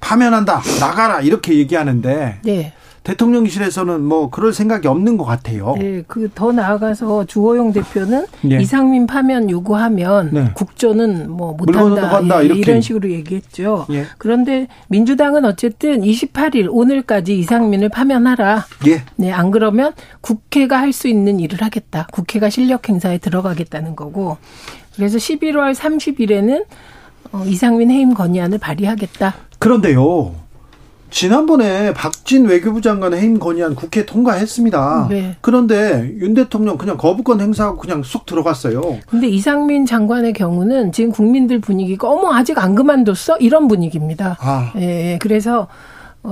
파면한다. 나가라 이렇게 얘기하는데. 네. 대통령실에서는 뭐 그럴 생각이 없는 것 같아요. 네, 그 더 나아가서 주호영 대표는 네. 이상민 파면 요구하면 네. 국조는 뭐 못한다 이런 식으로 얘기했죠. 예. 그런데 민주당은 어쨌든 28일 오늘까지 이상민을 파면하라. 예. 네, 안 그러면 국회가 할 수 있는 일을 하겠다. 국회가 실력 행사에 들어가겠다는 거고. 그래서 11월 30일에는 이상민 해임 건의안을 발의하겠다. 그런데요. 지난번에 박진 외교부 장관의 해임 건의안 국회 통과했습니다. 네. 그런데 윤 대통령 그냥 거부권 행사하고 그냥 쑥 들어갔어요. 그런데 이상민 장관의 경우는 지금 국민들 분위기가 어머 아직 안 그만뒀어? 이런 분위기입니다. 아. 예, 그래서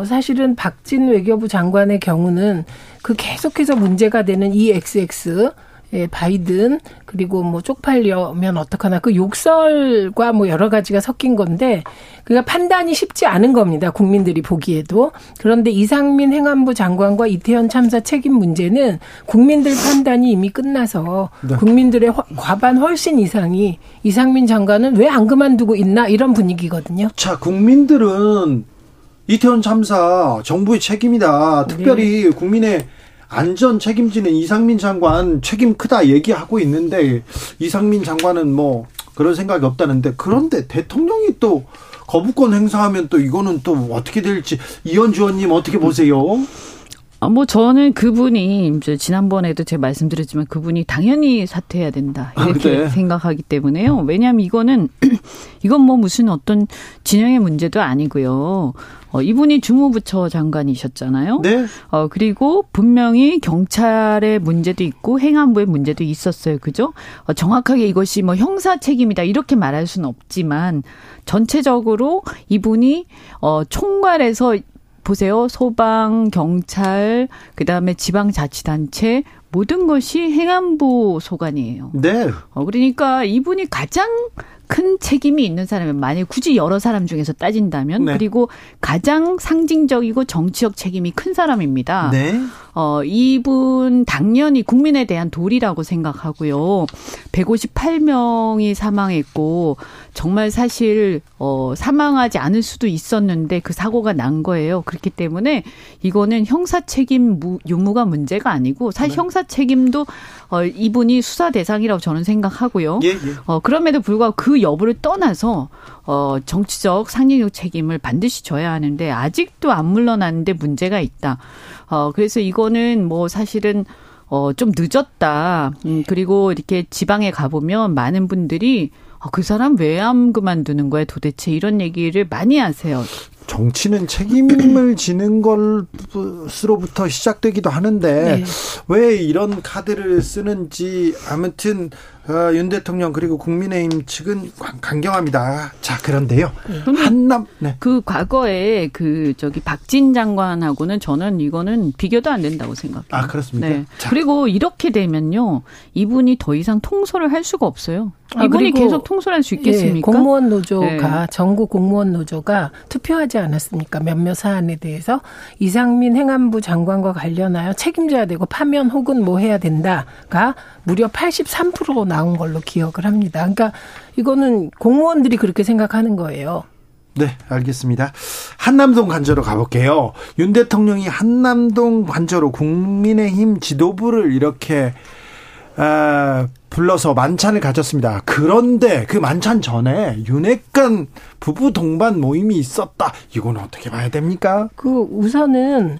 사실은 박진 외교부 장관의 경우는 그 계속해서 문제가 되는 이 XX 예, 바이든 그리고 뭐 쪽팔려면 어떡하나 그 욕설과 뭐 여러 가지가 섞인 건데 그러니까 판단이 쉽지 않은 겁니다. 국민들이 보기에도. 그런데 이상민 행안부 장관과 이태원 참사 책임 문제는 국민들 판단이 이미 끝나서 네. 국민들의 과반 훨씬 이상이 이상민 장관은 왜 안 그만두고 있나 이런 분위기거든요. 자, 국민들은 이태원 참사 정부의 책임이다. 특별히 네. 국민의 안전 책임지는 이상민 장관 책임 크다 얘기하고 있는데 이상민 장관은 뭐 그런 생각이 없다는데 그런데 대통령이 또 거부권 행사하면 또 이거는 또 어떻게 될지 이현주 의원님 어떻게 보세요? 뭐 저는 그분이 이제 지난번에도 제가 말씀드렸지만 그분이 당연히 사퇴해야 된다 이렇게 네. 생각하기 때문에요. 왜냐하면 이건 뭐 무슨 어떤 진영의 문제도 아니고요. 이분이 주무부처 장관이셨잖아요. 네. 그리고 분명히 경찰의 문제도 있고 행안부의 문제도 있었어요. 그죠? 정확하게 이것이 뭐 형사 책임이다 이렇게 말할 수는 없지만 전체적으로 이분이 총괄해서 보세요. 소방, 경찰, 그다음에 지방자치단체 모든 것이 행안부 소관이에요. 네. 그러니까 이분이 가장 큰 책임이 있는 사람이에요. 만약에 굳이 여러 사람 중에서 따진다면. 네. 그리고 가장 상징적이고 정치적 책임이 큰 사람입니다. 네. 이분 당연히 국민에 대한 도리라고 생각하고요. 158명이 사망했고 정말 사실 사망하지 않을 수도 있었는데 그 사고가 난 거예요. 그렇기 때문에 이거는 형사 책임 유무가 문제가 아니고 사실 네. 형사 책임도 이분이 수사 대상이라고 저는 생각하고요. 예, 예. 그럼에도 불구하고 그 여부를 떠나서 정치적 상징적 책임을 반드시 져야 하는데 아직도 안 물러났는데 문제가 있다. 그래서 이거는 뭐 사실은 좀 늦었다. 그리고 이렇게 지방에 가보면 많은 분들이 그 사람 왜 안 그만두는 거야 도대체 이런 얘기를 많이 하세요. 정치는 책임을 지는 것으로부터 시작되기도 하는데 네. 왜 이런 카드를 쓰는지 아무튼 윤 대통령 그리고 국민의힘 측은 강경합니다. 자, 그런데요. 한남 네. 그 과거에 그 저기 박진 장관하고는 저는 이거는 비교도 안 된다고 생각해요. 아, 그렇습니까? 네. 자. 그리고 이렇게 되면요. 이분이 더 이상 통솔을 할 수가 없어요. 이분이 계속 통솔할 수 있겠습니까? 예, 공무원 노조가 예. 전국 공무원 노조가 투표하지 않았습니까? 몇몇 사안에 대해서 이상민 행안부 장관과 관련하여 책임져야 되고 파면 혹은 뭐 해야 된다가 무려 83% 나온 걸로 기억을 합니다. 그러니까 이거는 공무원들이 그렇게 생각하는 거예요. 네, 알겠습니다. 한남동 관저로 가볼게요. 윤 대통령이 한남동 관저로 국민의힘 지도부를 이렇게 불러서 만찬을 가졌습니다. 그런데 그 만찬 전에 윤핵관 부부 동반 모임이 있었다. 이건 어떻게 봐야 됩니까? 그 우선은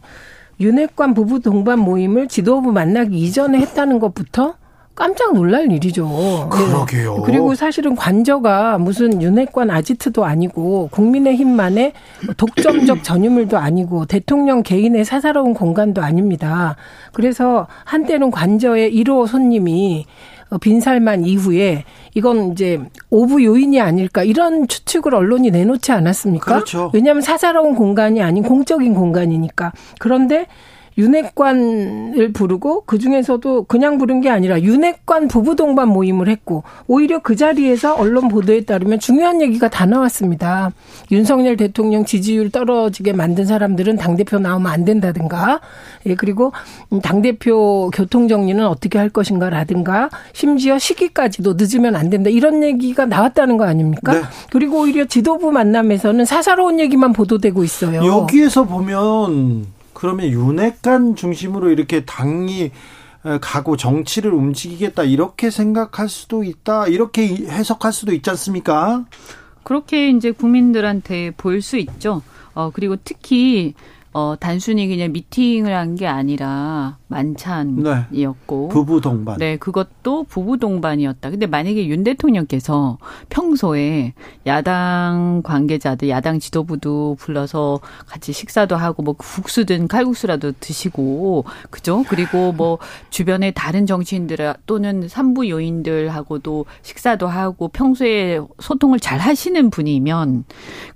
윤핵관 부부 동반 모임을 지도부 만나기 이전에 했다는 것부터 깜짝 놀랄 일이죠. 그러게요. 네. 그리고 사실은 관저가 무슨 윤핵관 아지트도 아니고 국민의힘만의 독점적 전유물도 아니고 대통령 개인의 사사로운 공간도 아닙니다. 그래서 한때는 관저의 1호 손님이 빈살만 이후에 이건 이제 오부 요인이 아닐까 이런 추측을 언론이 내놓지 않았습니까? 그렇죠. 왜냐하면 사사로운 공간이 아닌 공적인 공간이니까. 그런데 윤핵관을 부르고 그중에서도 그냥 부른 게 아니라 윤핵관 부부 동반 모임을 했고 오히려 그 자리에서 언론 보도에 따르면 중요한 얘기가 다 나왔습니다. 윤석열 대통령 지지율 떨어지게 만든 사람들은 당대표 나오면 안 된다든가 예, 그리고 당대표 교통정리는 어떻게 할 것인가라든가 심지어 시기까지도 늦으면 안 된다 이런 얘기가 나왔다는 거 아닙니까? 네. 그리고 오히려 지도부 만남에서는 사사로운 얘기만 보도되고 있어요. 여기에서 보면 그러면 윤핵관 중심으로 이렇게 당이 가고 정치를 움직이겠다 이렇게 생각할 수도 있다, 이렇게 해석할 수도 있지 않습니까? 그렇게 이제 국민들한테 보일 수 있죠. 그리고 특히 단순히 그냥 미팅을 한 게 아니라 만찬이었고. 네. 부부 동반. 네, 그것도 부부 동반이었다. 근데 만약에 윤 대통령께서 평소에 야당 관계자들, 야당 지도부도 불러서 같이 식사도 하고 뭐 국수든 칼국수라도 드시고, 그죠? 그리고 뭐 주변에 다른 정치인들 또는 삼부 요인들하고도 식사도 하고 평소에 소통을 잘 하시는 분이면,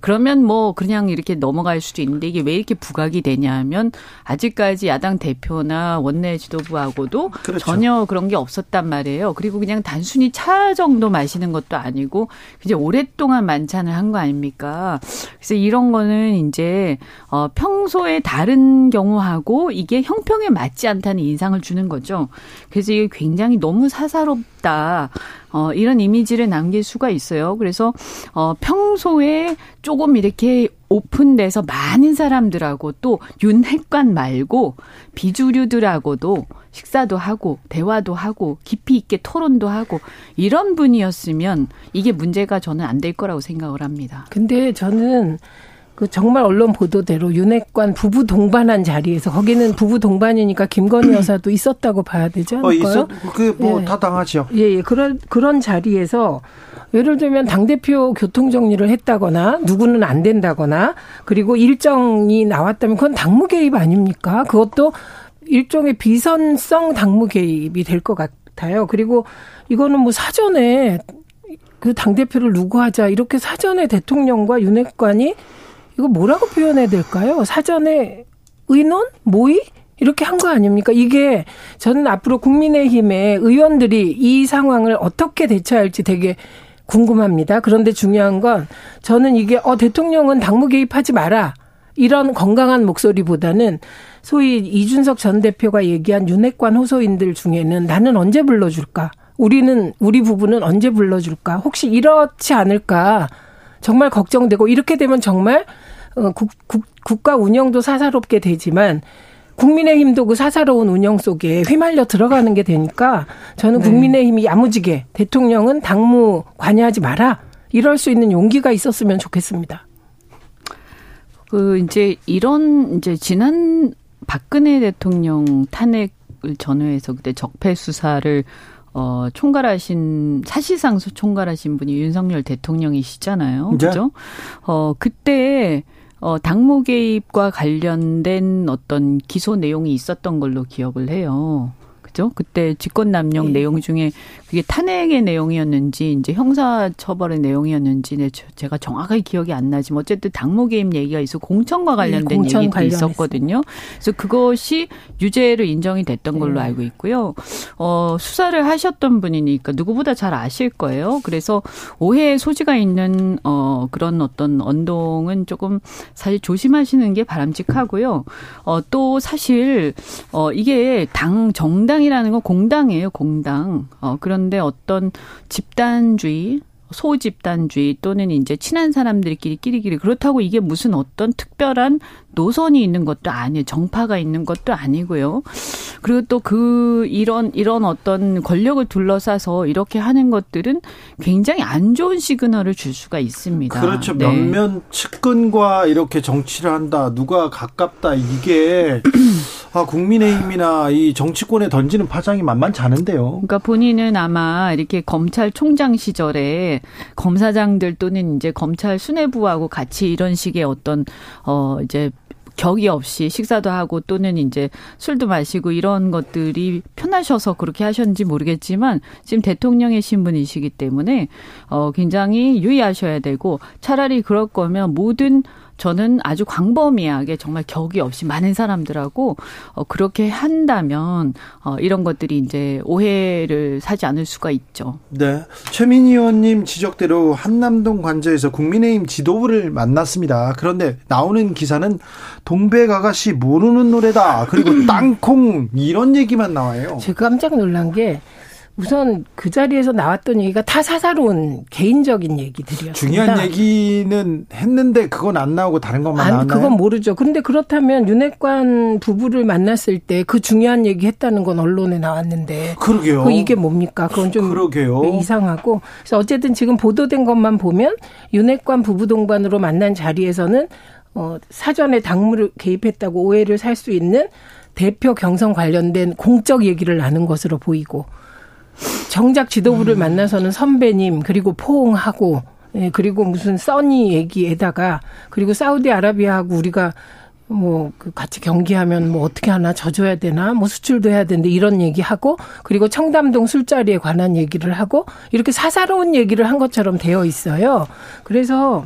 그러면 뭐 그냥 이렇게 넘어갈 수도 있는데, 이게 왜 이렇게 부각이 되냐면 아직까지 야당 대표나 원내 지도부하고도 그렇죠. 전혀 그런 게 없었단 말이에요. 그리고 그냥 단순히 차 정도 마시는 것도 아니고 이제 오랫동안 만찬을 한 거 아닙니까? 그래서 이런 거는 이제 평소에 다른 경우하고 이게 형평에 맞지 않다는 인상을 주는 거죠. 그래서 이게 굉장히 너무 사사롭다. 이런 이미지를 남길 수가 있어요. 그래서 평소에 조금 이렇게 오픈돼서 많은 사람들하고 또 윤핵관 말고 비주류들하고도 식사도 하고 대화도 하고 깊이 있게 토론도 하고 이런 분이었으면 이게 문제가 저는 안 될 거라고 생각을 합니다. 근데 저는 정말 언론 보도대로 윤핵관 부부 동반한 자리에서, 거기는 부부 동반이니까 김건희 여사도 있었다고 봐야 되지 않을까요? 그 뭐 다 당하죠. 예, 그런 자리에서 예를 들면 당대표 교통정리를 했다거나 누구는 안 된다거나, 그리고 일정이 나왔다면 그건 당무 개입 아닙니까? 그것도 일종의 비선성 당무 개입이 될 것 같아요. 그리고 이거는 뭐 사전에 그 당대표를 누구 하자 이렇게 사전에 대통령과 윤핵관이 이거 뭐라고 표현해야 될까요? 사전에 의논? 모의? 이렇게 한 거 아닙니까? 이게 저는 앞으로 국민의힘의 의원들이 이 상황을 어떻게 대처할지 되게 궁금합니다. 그런데 중요한 건 저는 이게 대통령은 당무 개입하지 마라, 이런 건강한 목소리보다는 소위 이준석 전 대표가 얘기한 윤핵관 호소인들 중에는 나는 언제 불러줄까? 우리 부부는 언제 불러줄까? 혹시 이렇지 않을까? 정말 걱정되고, 이렇게 되면 정말 국가 운영도 사사롭게 되지만 국민의힘도 그 사사로운 운영 속에 휘말려 들어가는 게 되니까 저는 국민의힘이 야무지게 대통령은 당무 관여하지 마라, 이럴 수 있는 용기가 있었으면 좋겠습니다. 이제 지난 박근혜 대통령 탄핵을 전후해서 그때 적폐 수사를 사실상 총괄하신 분이 윤석열 대통령이시잖아요. 그죠? 그때, 당무 개입과 관련된 어떤 기소 내용이 있었던 걸로 기억을 해요. 그죠? 그때 직권남용 네. 내용 중에 그게 탄핵의 내용이었는지, 이제 형사처벌의 내용이었는지, 제가 정확하게 기억이 안 나지만 어쨌든 당무 개입 얘기가 있어 공천과 관련된 얘기도 있었거든요. 그래서 그것이 유죄로 인정이 됐던 걸로 알고 있고요. 수사를 하셨던 분이니까 누구보다 잘 아실 거예요. 그래서 오해의 소지가 있는 그런 어떤 언동은 조금 사실 조심하시는 게 바람직하고요. 또 사실 이게 정당이라는 건 공당이에요, 공당. 그런데 어떤 집단주의, 소집단주의 또는 이제 친한 사람들끼리 그렇다고 이게 무슨 어떤 특별한 노선이 있는 것도 아니에요. 정파가 있는 것도 아니고요. 그리고 또 이런 어떤 권력을 둘러싸서 이렇게 하는 것들은 굉장히 안 좋은 시그널을 줄 수가 있습니다. 그렇죠. 네. 몇몇 측근과 이렇게 정치를 한다, 누가 가깝다, 이게 국민의힘이나 이 정치권에 던지는 파장이 만만치 않은데요. 그러니까 본인은 아마 이렇게 검찰총장 시절에 검사장들 또는 이제 검찰 수뇌부하고 같이 이런 식의 어떤 이제 격이 없이 식사도 하고 또는 이제 술도 마시고 이런 것들이 편하셔서 그렇게 하셨는지 모르겠지만 지금 대통령의 신분이시기 때문에 굉장히 유의하셔야 되고, 차라리 그럴 거면 저는 아주 광범위하게 정말 격이 없이 많은 사람들하고 그렇게 한다면 이런 것들이 이제 오해를 사지 않을 수가 있죠. 네, 최민희 의원님 지적대로 한남동 관저에서 국민의힘 지도부를 만났습니다. 그런데 나오는 기사는 동백아가씨 모르는 노래다, 그리고 땅콩, 이런 얘기만 나와요. 제가 깜짝 놀란 게 우선 그 자리에서 나왔던 얘기가 다 사사로운 개인적인 얘기들이었습니다. 중요한 얘기는 했는데 그건 안 나오고 다른 것만 나왔나요? 그건 모르죠. 그런데 그렇다면 윤핵관 부부를 만났을 때 그 중요한 얘기 했다는 건 언론에 나왔는데. 그러게요. 이게 뭡니까? 그건 좀 그러게요. 이상하고. 그래서 어쨌든 지금 보도된 것만 보면 윤핵관 부부 동반으로 만난 자리에서는 사전에 당무를 개입했다고 오해를 살 수 있는 대표 경선 관련된 공적 얘기를 나눈 것으로 보이고, 정작 지도부를 만나서는 선배님 그리고 포옹하고, 그리고 무슨 써니 얘기에다가, 그리고 사우디아라비아하고 우리가 같이 경기하면 어떻게 하나, 져줘야 되나, 수출도 해야 되는데 이런 얘기하고, 그리고 청담동 술자리에 관한 얘기를 하고, 이렇게 사사로운 얘기를 한 것처럼 되어 있어요. 그래서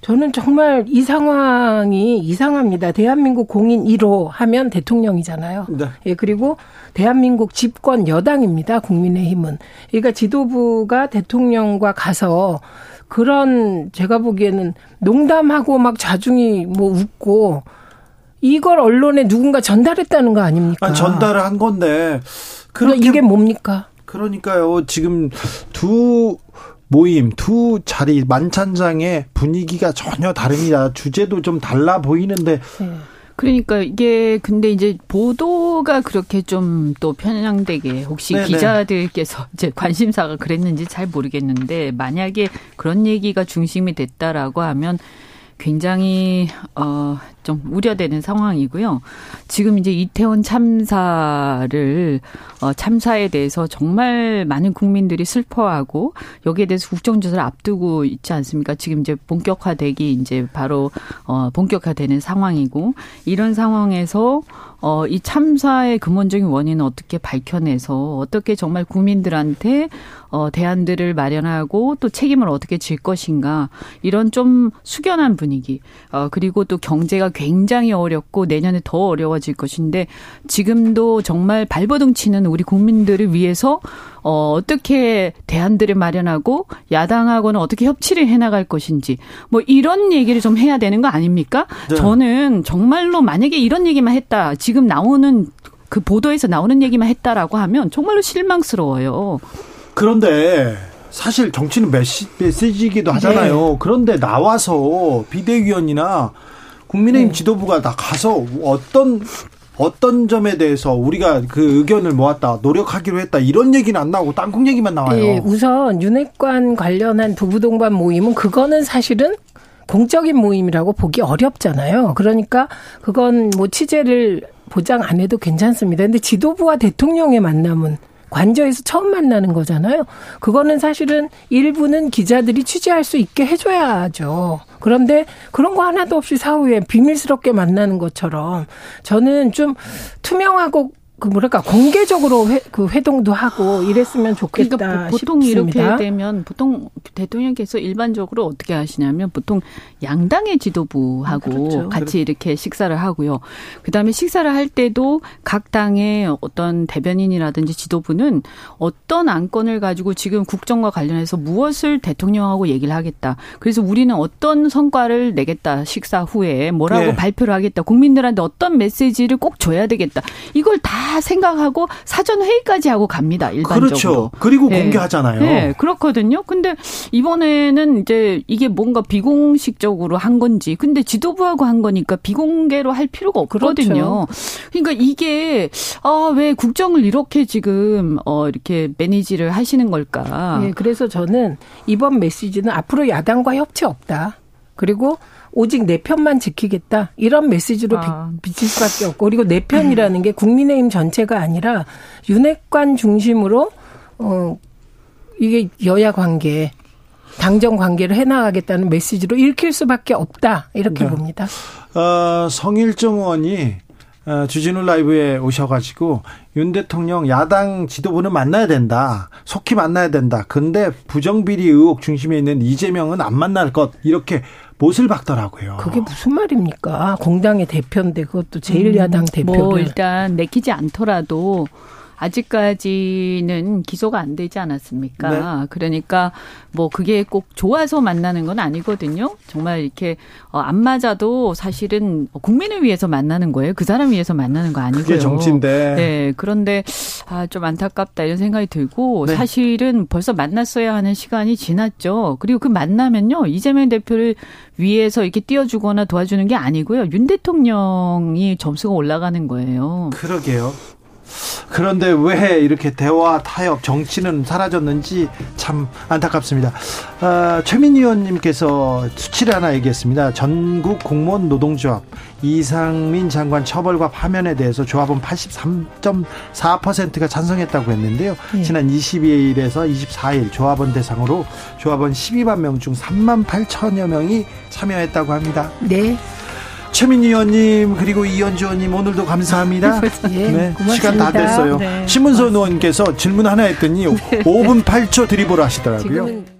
저는 정말 이 상황이 이상합니다. 대한민국 공인 1호 하면 대통령이잖아요. 네. 예, 그리고 대한민국 집권 여당입니다. 국민의힘은. 그러니까 지도부가 대통령과 가서 그런, 제가 보기에는 농담하고 막 좌중이 웃고, 이걸 언론에 누군가 전달했다는 거 아닙니까? 전달을 한 건데. 그러니까 이게 뭡니까? 그러니까요. 지금 두 모임, 두 자리, 만찬장의 분위기가 전혀 다릅니다. 주제도 좀 달라 보이는데. 네. 그러니까 이게 근데 이제 보도가 그렇게 좀 또 편향되게, 혹시 네네. 기자들께서 이제 관심사가 그랬는지 잘 모르겠는데, 만약에 그런 얘기가 중심이 됐다라고 하면 굉장히 좀 우려되는 상황이고요. 지금 이제 이태원 참사를 참사에 대해서 정말 많은 국민들이 슬퍼하고, 여기에 대해서 국정조사를 앞두고 있지 않습니까? 지금 이제 본격화되기 이제 바로 본격화되는 상황이고, 이런 상황에서 이 참사의 근본적인 원인은 어떻게 밝혀내서 어떻게 정말 국민들한테 대안들을 마련하고 또 책임을 어떻게 질 것인가, 이런 좀 숙연한 분위기, 그리고 또 경제가 굉장히 어렵고 내년에 더 어려워질 것인데 지금도 정말 발버둥 치는 우리 국민들을 위해서 어떻게 대안들을 마련하고 야당하고는 어떻게 협치를 해나갈 것인지, 이런 얘기를 좀 해야 되는 거 아닙니까? 네. 저는 정말로 만약에 이런 얘기만 했다, 지금 나오는 그 보도에서 나오는 얘기만 했다라고 하면 정말로 실망스러워요. 그런데 사실 정치는 메시지이기도 하잖아요. 네. 그런데 나와서 비대위원이나 국민의힘 지도부가 다 가서 어떤 점에 대해서 우리가 그 의견을 모았다, 노력하기로 했다, 이런 얘기는 안 나오고 땅콩 얘기만 나와요. 예, 우선 윤핵관 관련한 부부 동반 모임은 그거는 사실은 공적인 모임이라고 보기 어렵잖아요. 그러니까 그건 취재를 보장 안 해도 괜찮습니다. 근데 지도부와 대통령의 만남은 관저에서 처음 만나는 거잖아요. 그거는 사실은 일부는 기자들이 취재할 수 있게 해줘야 하죠. 그런데 그런 거 하나도 없이 사후에 비밀스럽게 만나는 것처럼, 저는 좀 투명하고 공개적으로 회동도 하고 이랬으면 좋겠다. 그러니까 보통 싶습니다. 이렇게 되면 보통 대통령께서 일반적으로 어떻게 하시냐면 보통 양당의 지도부하고 그렇죠. 같이 이렇게 식사를 하고요. 그다음에 식사를 할 때도 각 당의 어떤 대변인이라든지 지도부는 어떤 안건을 가지고 지금 국정과 관련해서 무엇을 대통령하고 얘기를 하겠다, 그래서 우리는 어떤 성과를 내겠다, 식사 후에 뭐라고 발표를 하겠다, 국민들한테 어떤 메시지를 꼭 줘야 되겠다, 이걸 다 생각하고 사전 회의까지 하고 갑니다. 일반적으로. 그렇죠. 그리고 공개하잖아요. 네, 그렇거든요. 근데 이번에는 이제 이게 뭔가 비공식적으로 한 건지, 근데 지도부하고 한 거니까 비공개로 할 필요가 없거든요. 그렇죠. 그러니까 이게 왜 국정을 이렇게 지금 이렇게 매니지를 하시는 걸까? 네, 그래서 저는 이번 메시지는 앞으로 야당과 협치 없다, 그리고 오직 내 편만 지키겠다, 이런 메시지로 비칠 수밖에 없고, 그리고 내 편이라는 게 국민의힘 전체가 아니라 윤핵관 중심으로 이게 여야 관계, 당정 관계를 해나가겠다는 메시지로 읽힐 수밖에 없다, 이렇게 봅니다. 성일정 의원이 주진우 라이브에 오셔가지고 윤 대통령 야당 지도부는 만나야 된다, 속히 만나야 된다, 근데 부정비리 의혹 중심에 있는 이재명은 안 만날 것, 이렇게 못을 박더라고요. 그게 무슨 말입니까? 공당의 대표인데 그것도 제1야당 대표를. 일단 내키지 않더라도 아직까지는 기소가 안 되지 않았습니까? 네. 그러니까 뭐 그게 꼭 좋아서 만나는 건 아니거든요. 정말 이렇게 안 맞아도 사실은 국민을 위해서 만나는 거예요. 그 사람 위해서 만나는 거 아니고요. 그게 정치인데. 네. 그런데 좀 안타깝다 이런 생각이 들고 네. 사실은 벌써 만났어야 하는 시간이 지났죠. 그리고 그 만나면요. 이재명 대표를 위해서 이렇게 띄워주거나 도와주는 게 아니고요. 윤 대통령이 점수가 올라가는 거예요. 그러게요. 그런데 왜 이렇게 대화, 타협, 정치는 사라졌는지 참 안타깝습니다. 최민희 의원님께서 수치를 하나 얘기했습니다. 전국 공무원 노동조합 이상민 장관 처벌과 파면에 대해서 조합은 83.4%가 찬성했다고 했는데요. 네. 지난 22일에서 24일 조합원 대상으로 조합원 12만 명 중 3만 8천여 명이 참여했다고 합니다. 네. 최민희 의원님 그리고 이현주 의원님 오늘도 감사합니다. 예, 네, 시간 다 됐어요. 네, 신문선 고맙습니다. 의원께서 질문 하나 했더니 네. 5분 8초 드리블 하시더라고요. 지금은...